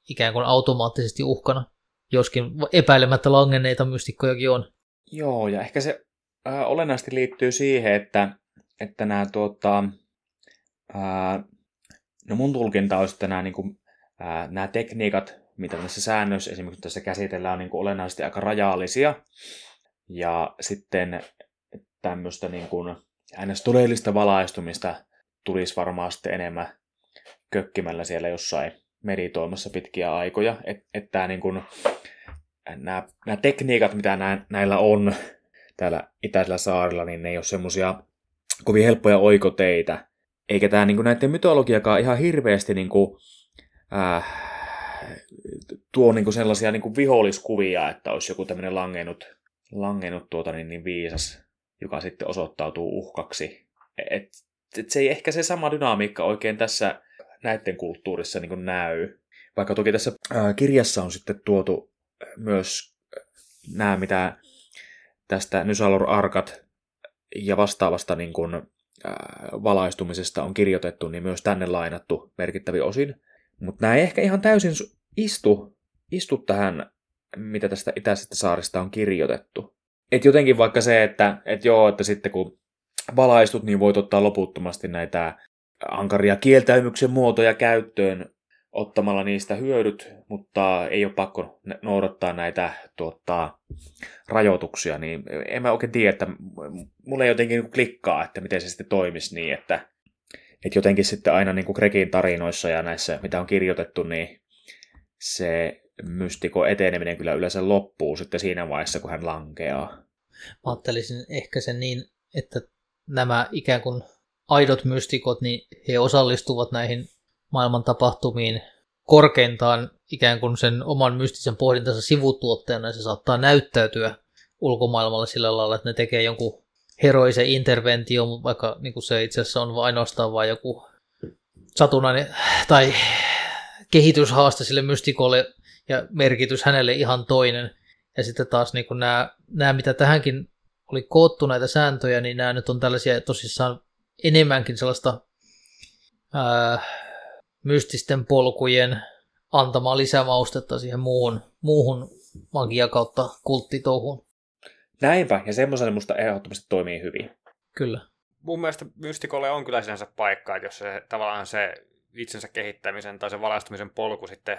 ikään kuin automaattisesti uhkana, joskin epäilemättä langenneita mystikkojakin on. Joo, ja ehkä se olennaisesti liittyy siihen, että nämä no mun tulkinta on, että nämä, niin kuin, nämä tekniikat, mitä tässä säännössä esimerkiksi tässä käsitellään, on niin kuin olennaisesti aika rajallisia. Ja sitten tämmöistä niin kuin äänes todellista valaistumista tulisi varmaan sitten enemmän kökkimällä siellä jossain meditoimassa pitkiä aikoja. Että niin kuin, nämä tekniikat, mitä näillä on täällä itäisellä saarilla, niin ne ei ole semmoisia kovin helppoja oikoteitä. Eikä tämä niin kuin näiden mytologiakaan ihan hirveästi niin kuin, tuo niin kuin sellaisia niin kuin viholliskuvia, että olisi joku tämmöinen langennut viisas, joka sitten osoittautuu uhkaksi. Et se ei ehkä se sama dynamiikka oikein tässä näiden kulttuurissa niin kuin näy. Vaikka toki tässä kirjassa on sitten tuotu myös nämä, mitä tästä Nysalor Arkat ja vastaavasta niin kuin, valaistumisesta on kirjoitettu, niin myös tänne lainattu merkittäviin osin. Mutta nämä ei ehkä ihan täysin istu tähän, mitä tästä itäisestä saarista on kirjoitettu. Et jotenkin vaikka se, että sitten kun valaistut, niin voit ottaa loputtomasti näitä ankaria kieltäymyksen muotoja käyttöön ottamalla niistä hyödyt, mutta ei ole pakko noudattaa näitä rajoituksia, niin en mä oikein tiedä, että mulle jotenkin klikkaa, että miten se sitten toimisi niin, että jotenkin sitten aina niin kuin Gregin tarinoissa ja näissä, mitä on kirjoitettu, niin se mystikon eteneminen kyllä yleensä loppuu sitten siinä vaiheessa, kun hän lankeaa. Mä ajattelisin ehkä sen niin, että nämä ikään kuin aidot mystikot, niin he osallistuvat näihin maailman tapahtumiin korkeintaan ikään kuin sen oman mystisen pohdintansa sivutuotteena, ja se saattaa näyttäytyä ulkomaailmalla sillä lailla, että ne tekee jonkun heroisen interventio, mutta vaikka niin se itse asiassa on ainoastaan vain joku satunnainen tai kehityshaaste sille mystikolle ja merkitys hänelle ihan toinen. Ja sitten taas niin nämä, mitä tähänkin oli koottu näitä sääntöjä, niin nämä nyt on tällaisia tosissaan enemmänkin sellaista mystisten polkujen antamaa lisämaustetta siihen muuhun magia kautta kulttitouhuun. Näinpä, ja semmoisena musta ehdottomasti toimii hyvin. Kyllä. Mun mielestä mystikolle on kyllä sinänsä paikkaa, jos se tavallaan se itsensä kehittämisen tai sen valaistumisen polku sitten,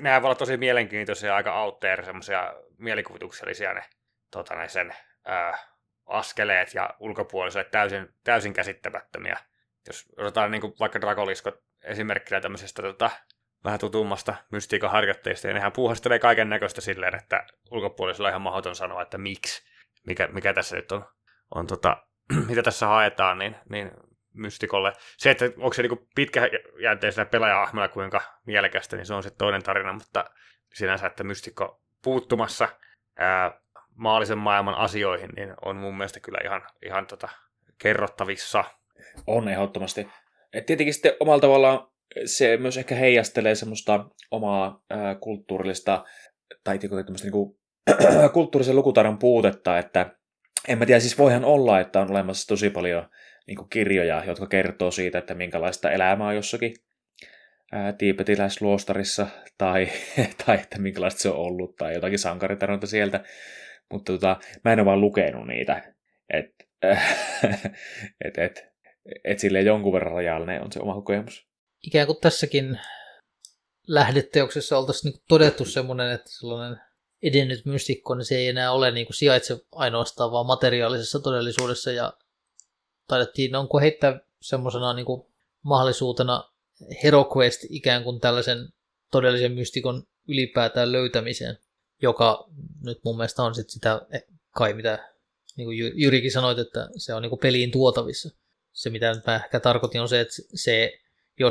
nehän voi olla tosi mielenkiintoisia ja aika outteer, semmoisia mielikuvituksellisia ne sen askeleet ja ulkopuolisille täysin käsittämättömiä. Jos otetaan niin kuin vaikka dragoliskot esimerkkinä tämmöisestä vähän tutummasta mystiikan harjoitteista, ja nehän puuhastelee kaiken näköistä silleen, että ulkopuolisilla on ihan mahdoton sanoa, että miksi, mikä tässä nyt on mitä tässä haetaan, niin mystikolle. Se, että onko se niin pitkäjänteisenä pelaaja-ahmana kuinka mielekästä, niin se on sitten toinen tarina, mutta sinänsä, että mystikko puuttumassa maallisen maailman asioihin, niin on mun mielestä kyllä ihan kerrottavissa. On ehdottomasti. Et tietenkin sitten omalla tavallaan se myös ehkä heijastelee semmoista omaa kulttuurillista tai niinku kulttuurisen lukutaidon puutetta, että en mä tiedä, siis voihan olla, että on olemassa tosi paljon niinku kirjoja, jotka kertoo siitä, että minkälaista elämää on jossakin tiibetiläisluostarissa tai että minkälaista se on ollut tai jotakin sankaritarinoita sieltä, mutta mä en ole vaan lukenut niitä, että et silleen jonkun verran rajallinen on se oma kokemus. Ikään kuin tässäkin lähdeteoksessa oltaisiin niin todettu semmoinen, että sellainen edennyt mystikko, niin se ei enää ole niin sijaitse ainoastaan vaan materiaalisessa todellisuudessa, ja taidettiin onko heittää semmoisena niin mahdollisuutena HeroQuest ikään kuin tällaisen todellisen mystikon ylipäätään löytämiseen, joka nyt mun mielestä on sit sitä kai mitä niin Jyrikin sanoit, että se on niin peliin tuotavissa. Se mitä nyt mä ehkä tarkoitin on se, että se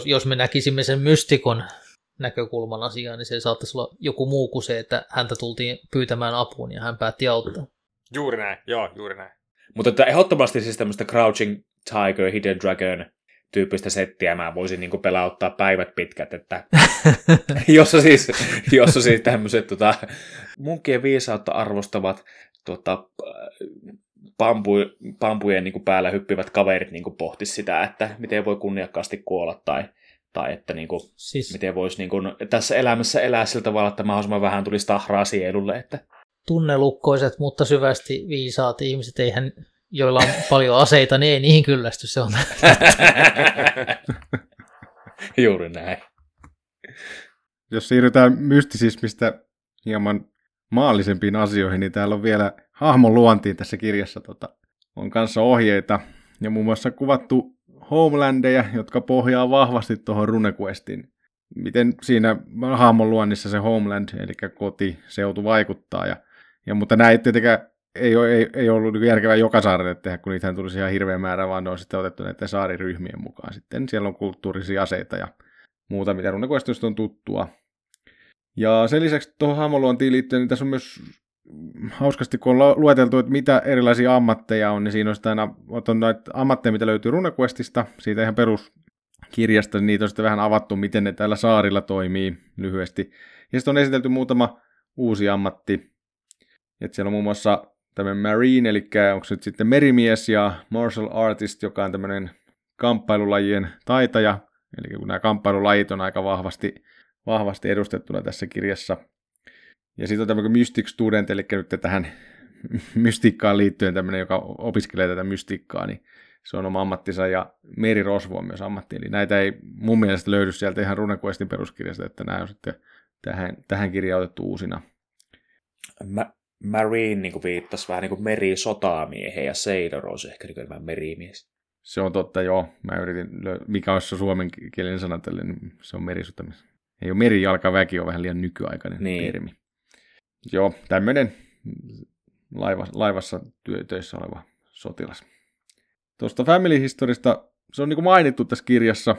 jos me näkisimme sen mystikon näkökulman asiaan, niin se saattaisi olla joku muu kuin se, että häntä tultiin pyytämään apuun ja hän päätti auttaa. Juuri näin, joo, juuri näin. Mutta että ehdottomasti siis tämmöistä Crouching Tiger, Hidden Dragon tyyppistä settiä mä voisin niinku pelauttaa päivät pitkät, että jossa siis tämmöiset munkkien viisautta arvostavat pampujen niin kuin päällä hyppivät kaverit niin kuin pohtisivat sitä, että miten voi kunniakkaasti kuolla tai että niin kuin, siis miten voisi niin kuin tässä elämässä elää sillä tavalla, että mahdollisimman vähän tulisi tahraa sielulle. Että tunnelukkoiset, mutta syvästi viisaat ihmiset, eihän, joilla on paljon aseita, niin ei niihin kyllästy. Se on. Juuri näin. Jos siirrytään mystisismistä hieman maallisempiin asioihin, niin täällä on vielä hahmon luontiin tässä kirjassa on kanssa ohjeita ja muun muassa kuvattu homelandeja, jotka pohjaa vahvasti tuohon Runequestin. Miten siinä hahmon luonnissa se homeland, eli koti, seutu vaikuttaa. Ja, mutta näitä tietenkään ei ollut järkevää joka saarelle tehdä, kun niitähän tulisi ihan hirveä määrä, vaan ne on sitten otettu näiden saariryhmien mukaan. Sitten siellä on kulttuurisia aseita ja muuta, mitä Runequestista on tuttua. Ja sen lisäksi tuohon hahmon luontiin liittyen, niin tässä on myös hauskasti, kun on lueteltu, että mitä erilaisia ammatteja on, niin siinä on aina näitä ammatteja, mitä löytyy Runequestista, siitä ihan peruskirjasta, niin niitä on sitten vähän avattu, miten ne täällä saarilla toimii lyhyesti. Ja sitten on esitelty muutama uusi ammatti. Et siellä on muun muassa tämmöinen marine, eli onko se nyt sitten merimies, ja martial artist, joka on tämmöinen kamppailulajien taitaja, eli kun nämä kamppailulajit on aika vahvasti edustettuna tässä kirjassa. Ja sitten on tämmöinen mystic student, eli nyt tähän mystiikkaan liittyen tämmöinen, joka opiskelee tätä mystiikkaa, niin se on oma ammattinsa, ja merirosvo on myös ammatti. Eli näitä ei mun mielestä löydy sieltä ihan Runequestin peruskirjasta, että nämä on sitten tähän kirjaan otettu uusina. Marine niin viittasi vähän niin kuin merisotaamiehen, ja Sailor on se ehkä niin kuin merimies. Se on totta, joo. Mä yritin, mikä olisi se suomenkielinen sana tälle, niin se on merisotamies. Ei ole merijalkaväki, on vähän liian nykyaikainen termi. Joo, tämmöinen laivassa töissä oleva sotilas. Tuosta Family Historista, se on niin kuin mainittu tässä kirjassa,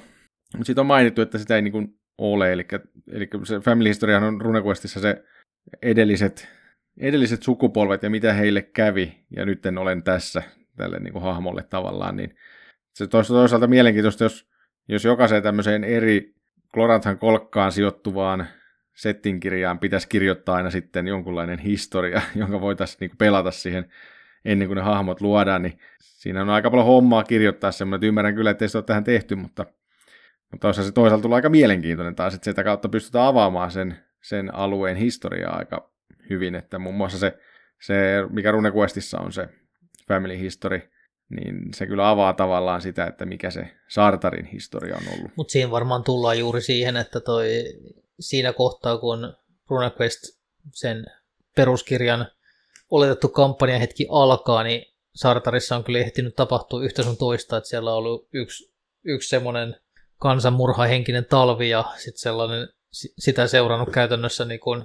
mutta siitä on mainittu, että sitä ei niin kuin ole. Eli se Family Historiahan on Runequestissa se edelliset sukupolvet ja mitä heille kävi, ja nyt en olen tässä tälle niin kuin hahmolle tavallaan. Niin se toisaalta mielenkiintoista, jos jokaiseen tämmöiseen eri Gloranthan kolkkaan sijoittuvaan settinkirjaan pitäisi kirjoittaa aina sitten jonkunlainen historia, jonka voitaisiin niin kuin pelata siihen ennen kuin ne hahmot luodaan, niin siinä on aika paljon hommaa kirjoittaa semmoinen, että ymmärrän kyllä, ettei sitä ole tähän tehty, mutta se toisaalta tulee aika mielenkiintoinen taas, että sitä kautta pystytään avaamaan sen alueen historiaa aika hyvin, että muun muassa se mikä Runequestissa on se Family History, niin se kyllä avaa tavallaan sitä, että mikä se Sartarin historia on ollut. Mutta siinä varmaan tullaan juuri siihen, että siinä kohtaa, kun Runequest sen peruskirjan oletettu kampanjahetki alkaa, niin Sartarissa on kyllä ehtinyt tapahtua yhtä sun toista, että siellä on ollut yksi semmoinen kansanmurhahenkinen talvi ja sitten sellainen sitä seurannut käytännössä niin kuin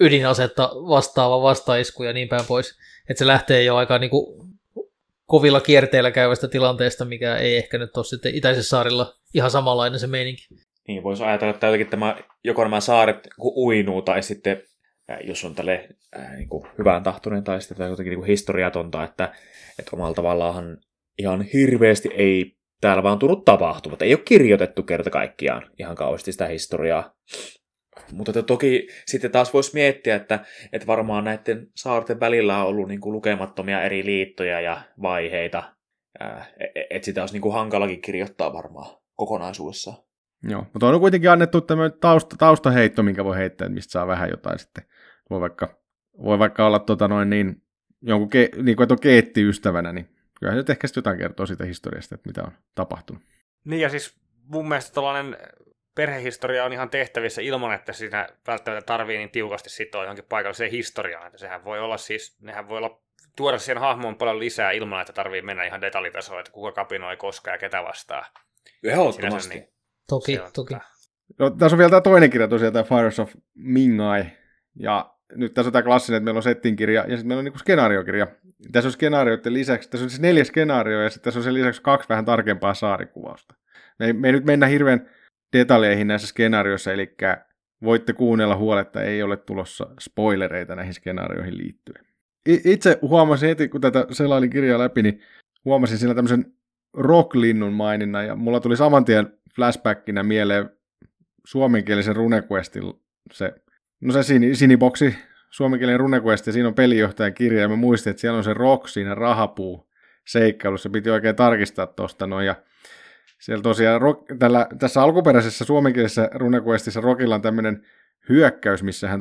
ydinasetta vastaava vastaisku ja niin päin pois, että se lähtee jo aika niin kuin kovilla kierteillä käyvästä tilanteesta, mikä ei ehkä nyt ole sitten Itäisessä saarilla ihan samanlainen se meininki. Niin, voisi ajatella, että joko nämä saaret uinuu tai sitten jos on tälle niin hyvän tahtoinen tai sitten jotenkin niin historiatonta, että omalla tavallaan ihan hirveästi ei täällä vaan tullut tapahtumat. Ei ole kirjoitettu kerta kaikkiaan ihan kauheasti sitä historiaa. Mutta toki sitten taas voisi miettiä, että varmaan näiden saarten välillä on ollut niin lukemattomia eri liittoja ja vaiheita. Että sitä olisi niin hankalakin kirjoittaa varmaan kokonaisuudessa. Joo, mutta on kuitenkin annettu tämmöinen taustaheitto, minkä voi heittää, mistä saa vähän jotain sitten. Voi vaikka olla jonkun niin kuin, että on keettiystävänä, niin kyllähän nyt ehkä jotain kertoo siitä historiasta, että mitä on tapahtunut. Niin ja siis mun mielestä tällainen perhehistoria on ihan tehtävissä ilman, että siinä välttämättä tarvii niin tiukasti sitoa johonkin paikalliseen historiaan. Että sehän voi olla siis, nehän voi olla tuoda siihen hahmoon paljon lisää ilman, että tarvii mennä ihan detaljitasoon, että kuka kapinoi koskaan ja ketä vastaa. Ehdottomasti. Toki. No, tässä on vielä tämä toinen kirja tosiaan, tämä Fires of Mingai. Ja nyt tässä on tämä klassinen, että meillä on settinkirja ja sitten meillä on niinku skenaariokirja. Tässä on skenaarioiden lisäksi, tässä on siis 4 skenaarioa ja sitten tässä on sen lisäksi 2 vähän tarkempaa saarikuvausta. Me ei nyt mennä hirveän detaljeihin näissä skenaarioissa, eli voitte kuunnella huoletta, ei ole tulossa spoilereita näihin skenaarioihin liittyen. Itse huomasin heti, kun tätä selailin kirjaa läpi, niin huomasin siellä tämmöisen rock-linnun maininnan ja mulla tuli saman tien flashbackinä mieleen suomenkielisen Runequestin se siniboksi, suomenkielinen Runequest, ja siinä on pelinjohtajan kirja, ja mä muistin, että siellä on se rock siinä rahapuu seikkailussa, piti oikein tarkistaa tuosta noin, ja siellä tosiaan tässä alkuperäisessä suomenkielisessä Runequestissa Rockilla on tämmöinen hyökkäys, missä hän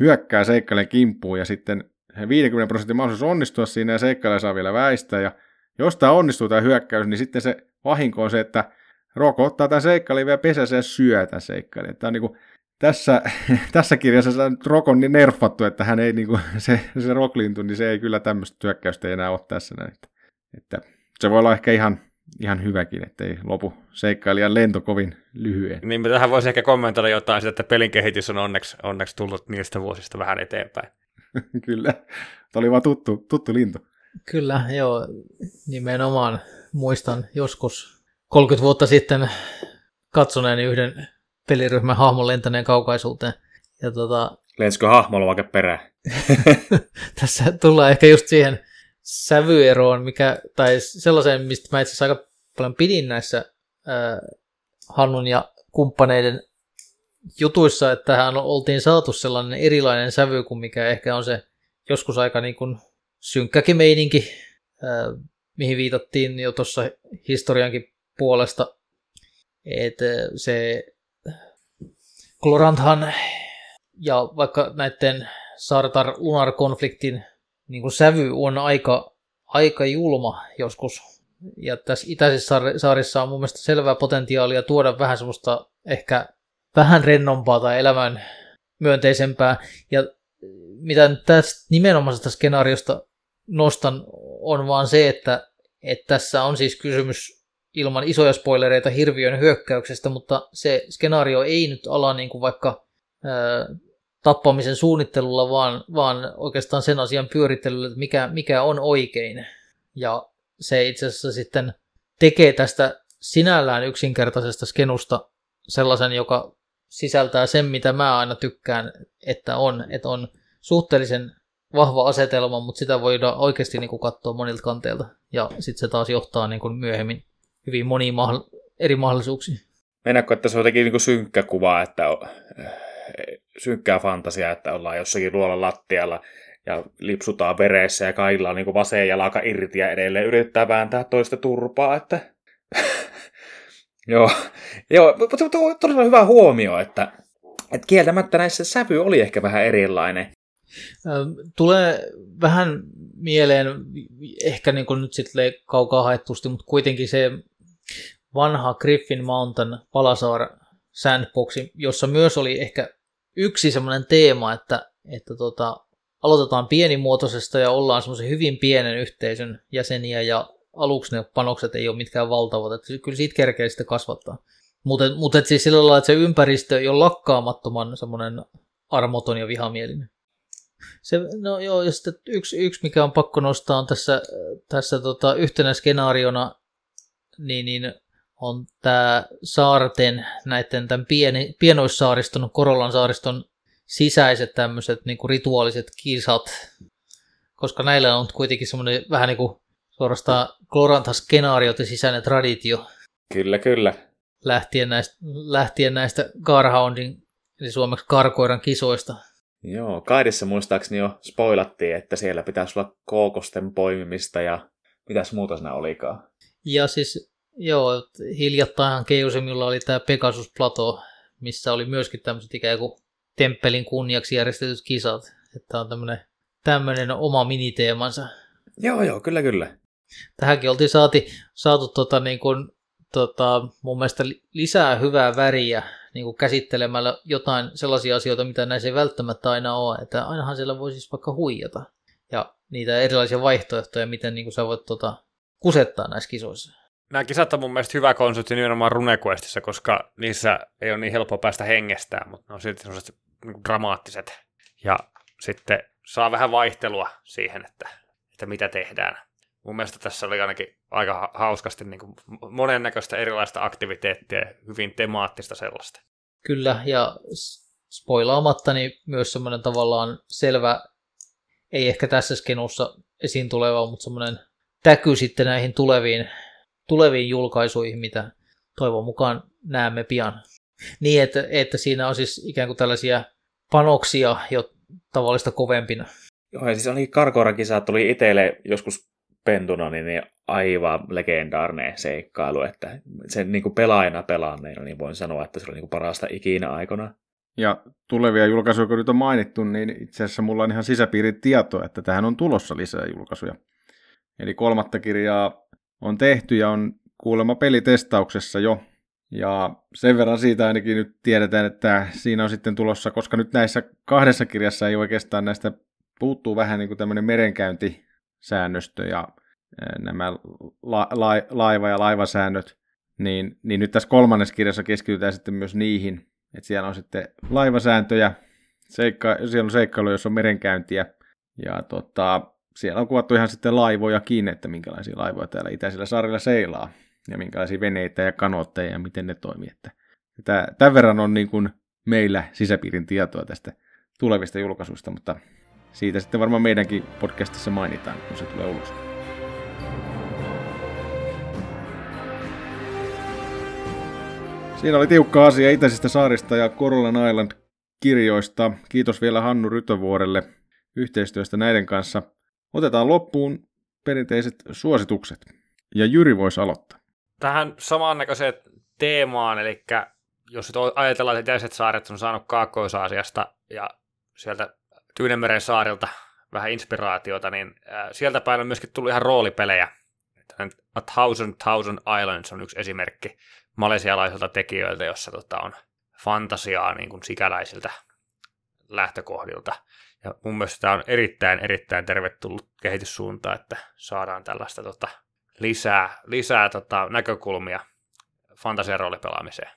hyökkää seikkailen kimppuun, ja sitten 50% mahdollisuus onnistua siinä, ja seikkailija saa vielä väistää, ja jos tämä onnistuu tämä hyökkäys, niin sitten se vahinko on se, että Roko ottaa tämän seikkailin vielä pesässä ja syö tämän seikkailin. Tämä on niin kuin tässä kirjassa Roko on niin nerfattu, että hän ei, niin kuin, se rocklintu, niin se ei kyllä tämmöistä työkkäystä enää ole tässä näin. Että se voi olla ehkä ihan hyväkin, ettei lopu seikkailijan lento kovin lyhyen. Niin mä tähän voisin ehkä kommentoida jotain sitä, että pelin kehitys on onneksi tullut niistä vuosista vähän eteenpäin. Kyllä, tämä oli vaan tuttu lintu. Kyllä, joo, nimenomaan muistan joskus 30 vuotta sitten katsoneeni yhden peliryhmän hahmon lentäneen kaukaisuuteen. Ja lensikö hahmolla vaikka perään? Tässä tullaan ehkä just siihen sävyeroon, tai sellaiseen, mistä mä itse asiassa aika paljon pidin näissä Hannun ja kumppaneiden jutuissa, että tähän oltiin saatu sellainen erilainen sävy kuin mikä ehkä on se joskus aika niin kuin synkkäkin meininki, mihin viitattiin jo tuossa historiankin puolesta, että se Gloranthan ja vaikka näiden Sartar-Lunar-konfliktin niin kuin sävy on aika julma joskus, ja tässä Itäisessä saarissa on mun mielestä selvää potentiaalia tuoda vähän semmoista ehkä vähän rennompaa tai elämän myönteisempää, ja mitä nyt tästä nimenomaisesta skenaariosta nostan, on vaan se, että tässä on siis kysymys ilman isoja spoilereita hirviön hyökkäyksestä, mutta se skenaario ei nyt ala niin kuin vaikka tappamisen suunnittelulla, vaan oikeastaan sen asian pyörittelyllä, että mikä on oikein. ja se itse asiassa sitten tekee tästä sinällään yksinkertaisesta skenusta sellaisen, joka sisältää sen, mitä mä aina tykkään, että on suhteellisen vahva asetelma, mutta sitä voidaan oikeasti niin kuin katsoa monilta kanteilta, ja sitten se taas johtaa niin kuin myöhemmin hyvin moniin eri mahdollisuuksiin. Mennäänkö, että se on jotenkin niin kuin synkkä kuva, että on synkkää fantasiaa, että ollaan jossakin luolan lattialla ja lipsutaan veressä ja kaillaan niin kuin vasen jalka irti ja edelleen yrittää vääntää toista turpaa, että Joo, mutta todella hyvä huomio, että kieltämättä näissä sävy oli ehkä vähän erilainen. Tulee vähän mieleen, ehkä niin kuin nyt sitten kaukaa haettusti, mutta kuitenkin se vanha Griffin Mountain Palasaar sandboxi, jossa myös oli ehkä yksi semmoinen teema, että aloitetaan pienimuotoisesta ja ollaan semmoisen hyvin pienen yhteisön jäseniä ja aluksi ne panokset ei ole mitkään valtavat, että kyllä siitä kerkeä sitä kasvattaa. Mutta siis sillä lailla, että se ympäristö ei ole lakkaamattoman semmoinen armoton ja vihamielinen. Ja sitten yksi, mikä on pakko nostaa on tässä yhtenä skenaariona, niin on tämä saarten, näiden tämän pienoissaariston, Korolan saariston sisäiset tämmöiset niin kuin rituaaliset kisat, koska näillä on kuitenkin semmoinen vähän niin kuin suorastaan Glorantha-skenaariot ja sisäinen traditio. Kyllä. Lähtien näistä Garhoundin, eli suomeksi karkoiran kisoista. Joo, Kaidissa muistaakseni jo spoilattiin, että siellä pitäisi olla kookosten poimimista ja mitäs muuta siinä olikaan. Ja siis, joo, hiljattainhan Keijosiumilla oli tämä Pegasus-plato, missä oli myöskin tämmöiset ikään kuin temppelin kunniaksi järjestetyt kisat. Että on tämmöinen oma miniteemansa. Joo, kyllä. Tähänkin oltiin saatu mun mielestä lisää hyvää väriä niin kuin käsittelemällä jotain sellaisia asioita, mitä näissä ei välttämättä aina ole. Että ainahan siellä voi siis vaikka huijata. Ja niitä erilaisia vaihtoehtoja, miten niin kuin sä voit kusettaa näissä kisoissa. Nämä kisat on mun mielestä hyvä konsepti nimenomaan Runequestissa, koska niissä ei ole niin helppoa päästä hengestään, mutta ne on silti sellaiset niin dramaattiset. Ja sitten saa vähän vaihtelua siihen, että mitä tehdään. Mun mielestä tässä oli ainakin aika hauskasti niin kuin monennäköistä erilaista aktiviteettia ja hyvin temaattista sellaista. Kyllä, ja spoilaamatta niin myös semmoinen tavallaan selvä, ei ehkä tässä skenussa esiin tuleva, mutta semmoinen täky sitten näihin tuleviin julkaisuihin, mitä toivon mukaan näemme pian. Niin, että siinä on siis ikään kuin tällaisia panoksia jo tavallista kovempina. Joo, ja siis ainakin karkorakisa tuli itselle joskus pentuna, niin aivan legendaarinen seikkailu, että sen niin kuin pelaajana pelanneena, niin voin sanoa, että se oli niin kuin parasta ikinä aikana. Ja tulevia julkaisuja, kun nyt on mainittu, niin itse asiassa mulla on ihan sisäpiirin tieto, että tähän on tulossa lisää julkaisuja. Eli 3. kirjaa on tehty ja on kuulemma pelitestauksessa jo. Ja sen verran siitä ainakin nyt tiedetään, että siinä on sitten tulossa, koska nyt näissä 2 kirjassa ei oikeastaan näistä puuttuu vähän niin kuin tämmöinen merenkäyntisäännöstö ja nämä laiva- ja laivasäännöt, niin nyt tässä 3. kirjassa keskitytään sitten myös niihin, että siellä on sitten laivasääntöjä, siellä on seikkailu, jossa on merenkäyntiä, ja siellä on kuvattu ihan sitten laivoja kiinni, että minkälaisia laivoja täällä itäisillä saarilla seilaa, ja minkälaisia veneitä ja kanootteja, ja miten ne toimii. Että tämän verran on niin kuin meillä sisäpiirin tietoa tästä tulevista julkaisuista, mutta siitä sitten varmaan meidänkin podcastissa mainitaan, kun se tulee ulos. Siinä oli tiukka asia itäisistä saarista ja Korolan Island-kirjoista. Kiitos vielä Hannu Rytövuorelle yhteistyöstä näiden kanssa. Otetaan loppuun perinteiset suositukset. Ja Jyri voisi aloittaa. Tähän samannäköiseen teemaan, eli jos ajatellaan, että itäiset saaret on saanut Kaakkois-Aasiasta ja sieltä Tyynemeren saarilta vähän inspiraatiota, niin sieltä päin on myöskin tullut ihan roolipelejä. A Thousand Islands on yksi esimerkki malesialaisilta tekijöiltä, jossa on fantasiaa niin kuin sikäläisiltä lähtökohdilta. Ja mun mielestä tämä on erittäin, erittäin tervetullut kehityssuunta, että saadaan tällaista lisää näkökulmia fantasian roolipelaamiseen.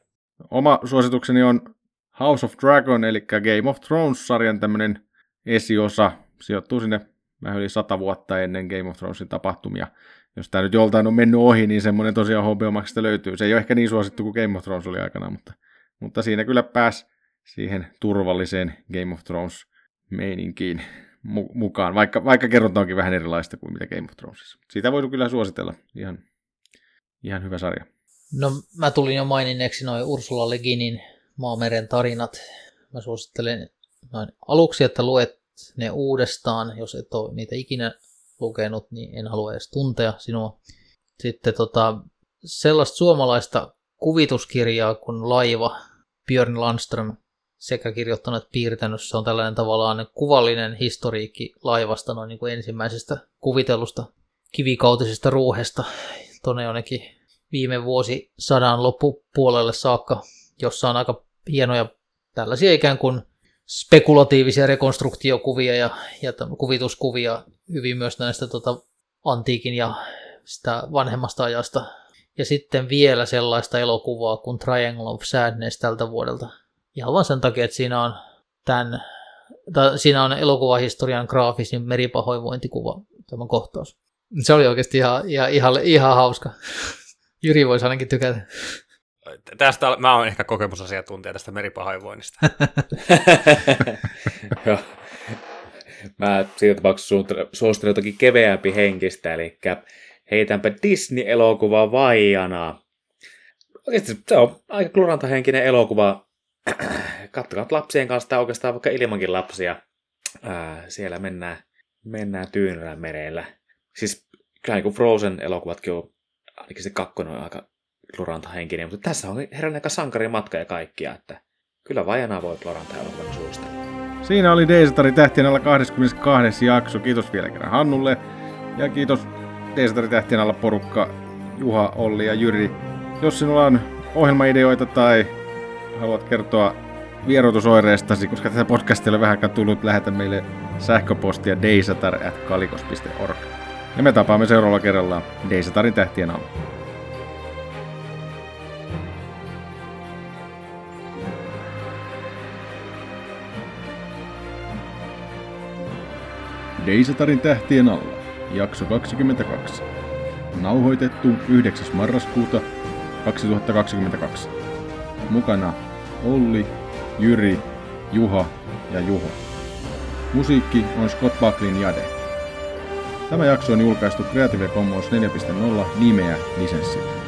Oma suositukseni on House of Dragon, eli Game of Thrones-sarjan tämmöinen esiosa, sijoittuu sinne vähän yli 100 vuotta ennen Game of Thronesin tapahtumia. Jos tämä nyt joltain on mennyt ohi, niin semmoinen tosiaan HBO Maxista löytyy. Se ei ole ehkä niin suosittu kuin Game of Thrones oli aikanaan, mutta siinä kyllä pääsi siihen turvalliseen Game of Thrones-meininkiin mukaan, vaikka kerronta onkin vähän erilaista kuin mitä Game of Thronesissa. Sitä voi kyllä suositella. Ihan hyvä sarja. No mä tulin jo maininneeksi noin Ursula Le Guinin Maameren tarinat. Mä suosittelen noin aluksi, että luet ne uudestaan. Jos et ole niitä ikinä lukenut, niin en halua edes tuntea sinua. Sitten sellaista suomalaista kuvituskirjaa kuin Laiva, Björn Landström sekä kirjoittanut että piirtänyt. Se on tällainen tavallaan kuvallinen historiikki laivasta, noin niin kuin ensimmäisestä kuvitellusta kivikautisesta ruuhesta tuonne jonnekin viime vuosisadan loppupuolelle saakka, jossa on aika hienoja tällaisia ikään kuin spekulatiivisia rekonstruktiokuvia ja kuvituskuvia hyvin myös näistä antiikin ja sitä vanhemmasta ajasta. Ja sitten vielä sellaista elokuvaa kuin Triangle of Sadness tältä vuodelta. Ihan vaan sen takia, että siinä on elokuvahistorian graafisin meripahoinvointikuva, tämä kohtaus. Se oli oikeasti ihan hauska. Jyri voisi ainakin tykätä. Tästä mä oon ehkä kokemusasiantuntija tästä meripahoinvoinnista. Mä siinä tapauksessa suostelen jotakin keveämpi henkistä, eli heitänpä Disney-elokuva vaijana. Oikeasti se on aika Glorantha-henkinen elokuva. Katsokaa lapsien kanssa tai oikeastaan vaikka ilmankin lapsia. Siellä mennään Tyynellä merellä. Siis kyllä niin Frozen-elokuvatkin on, ainakin se kakkonen on aika Glorantha-henkinen, mutta tässä on herran aika sankarin matka ja kaikkia, että kyllä vajanaa voi Glorantha-elokuvan suositella. Siinä oli Daystarin tähtien alla 22. jakso. Kiitos vielä kerran Hannulle ja kiitos Daystarin tähtien alla porukka Juha, Olli ja Jyri. Jos sinulla on ohjelmaideoita tai haluat kertoa vieroitusoireestasi, koska tätä podcastilla on vähänkään tullut, lähetä meille sähköpostia daysatar@kalikos.org. Ja me tapaamme seuraavalla kerralla Daysatarin tähtien alla. Daysatarin tähtien alla, jakso 22. Nauhoitettu 9. marraskuuta 2022. Mukana Olli, Jyri, Juha ja Juho. Musiikki on Scott Bucklin Jade. Tämä jakso on julkaistu Creative Commons 4.0 nimeä lisenssillä.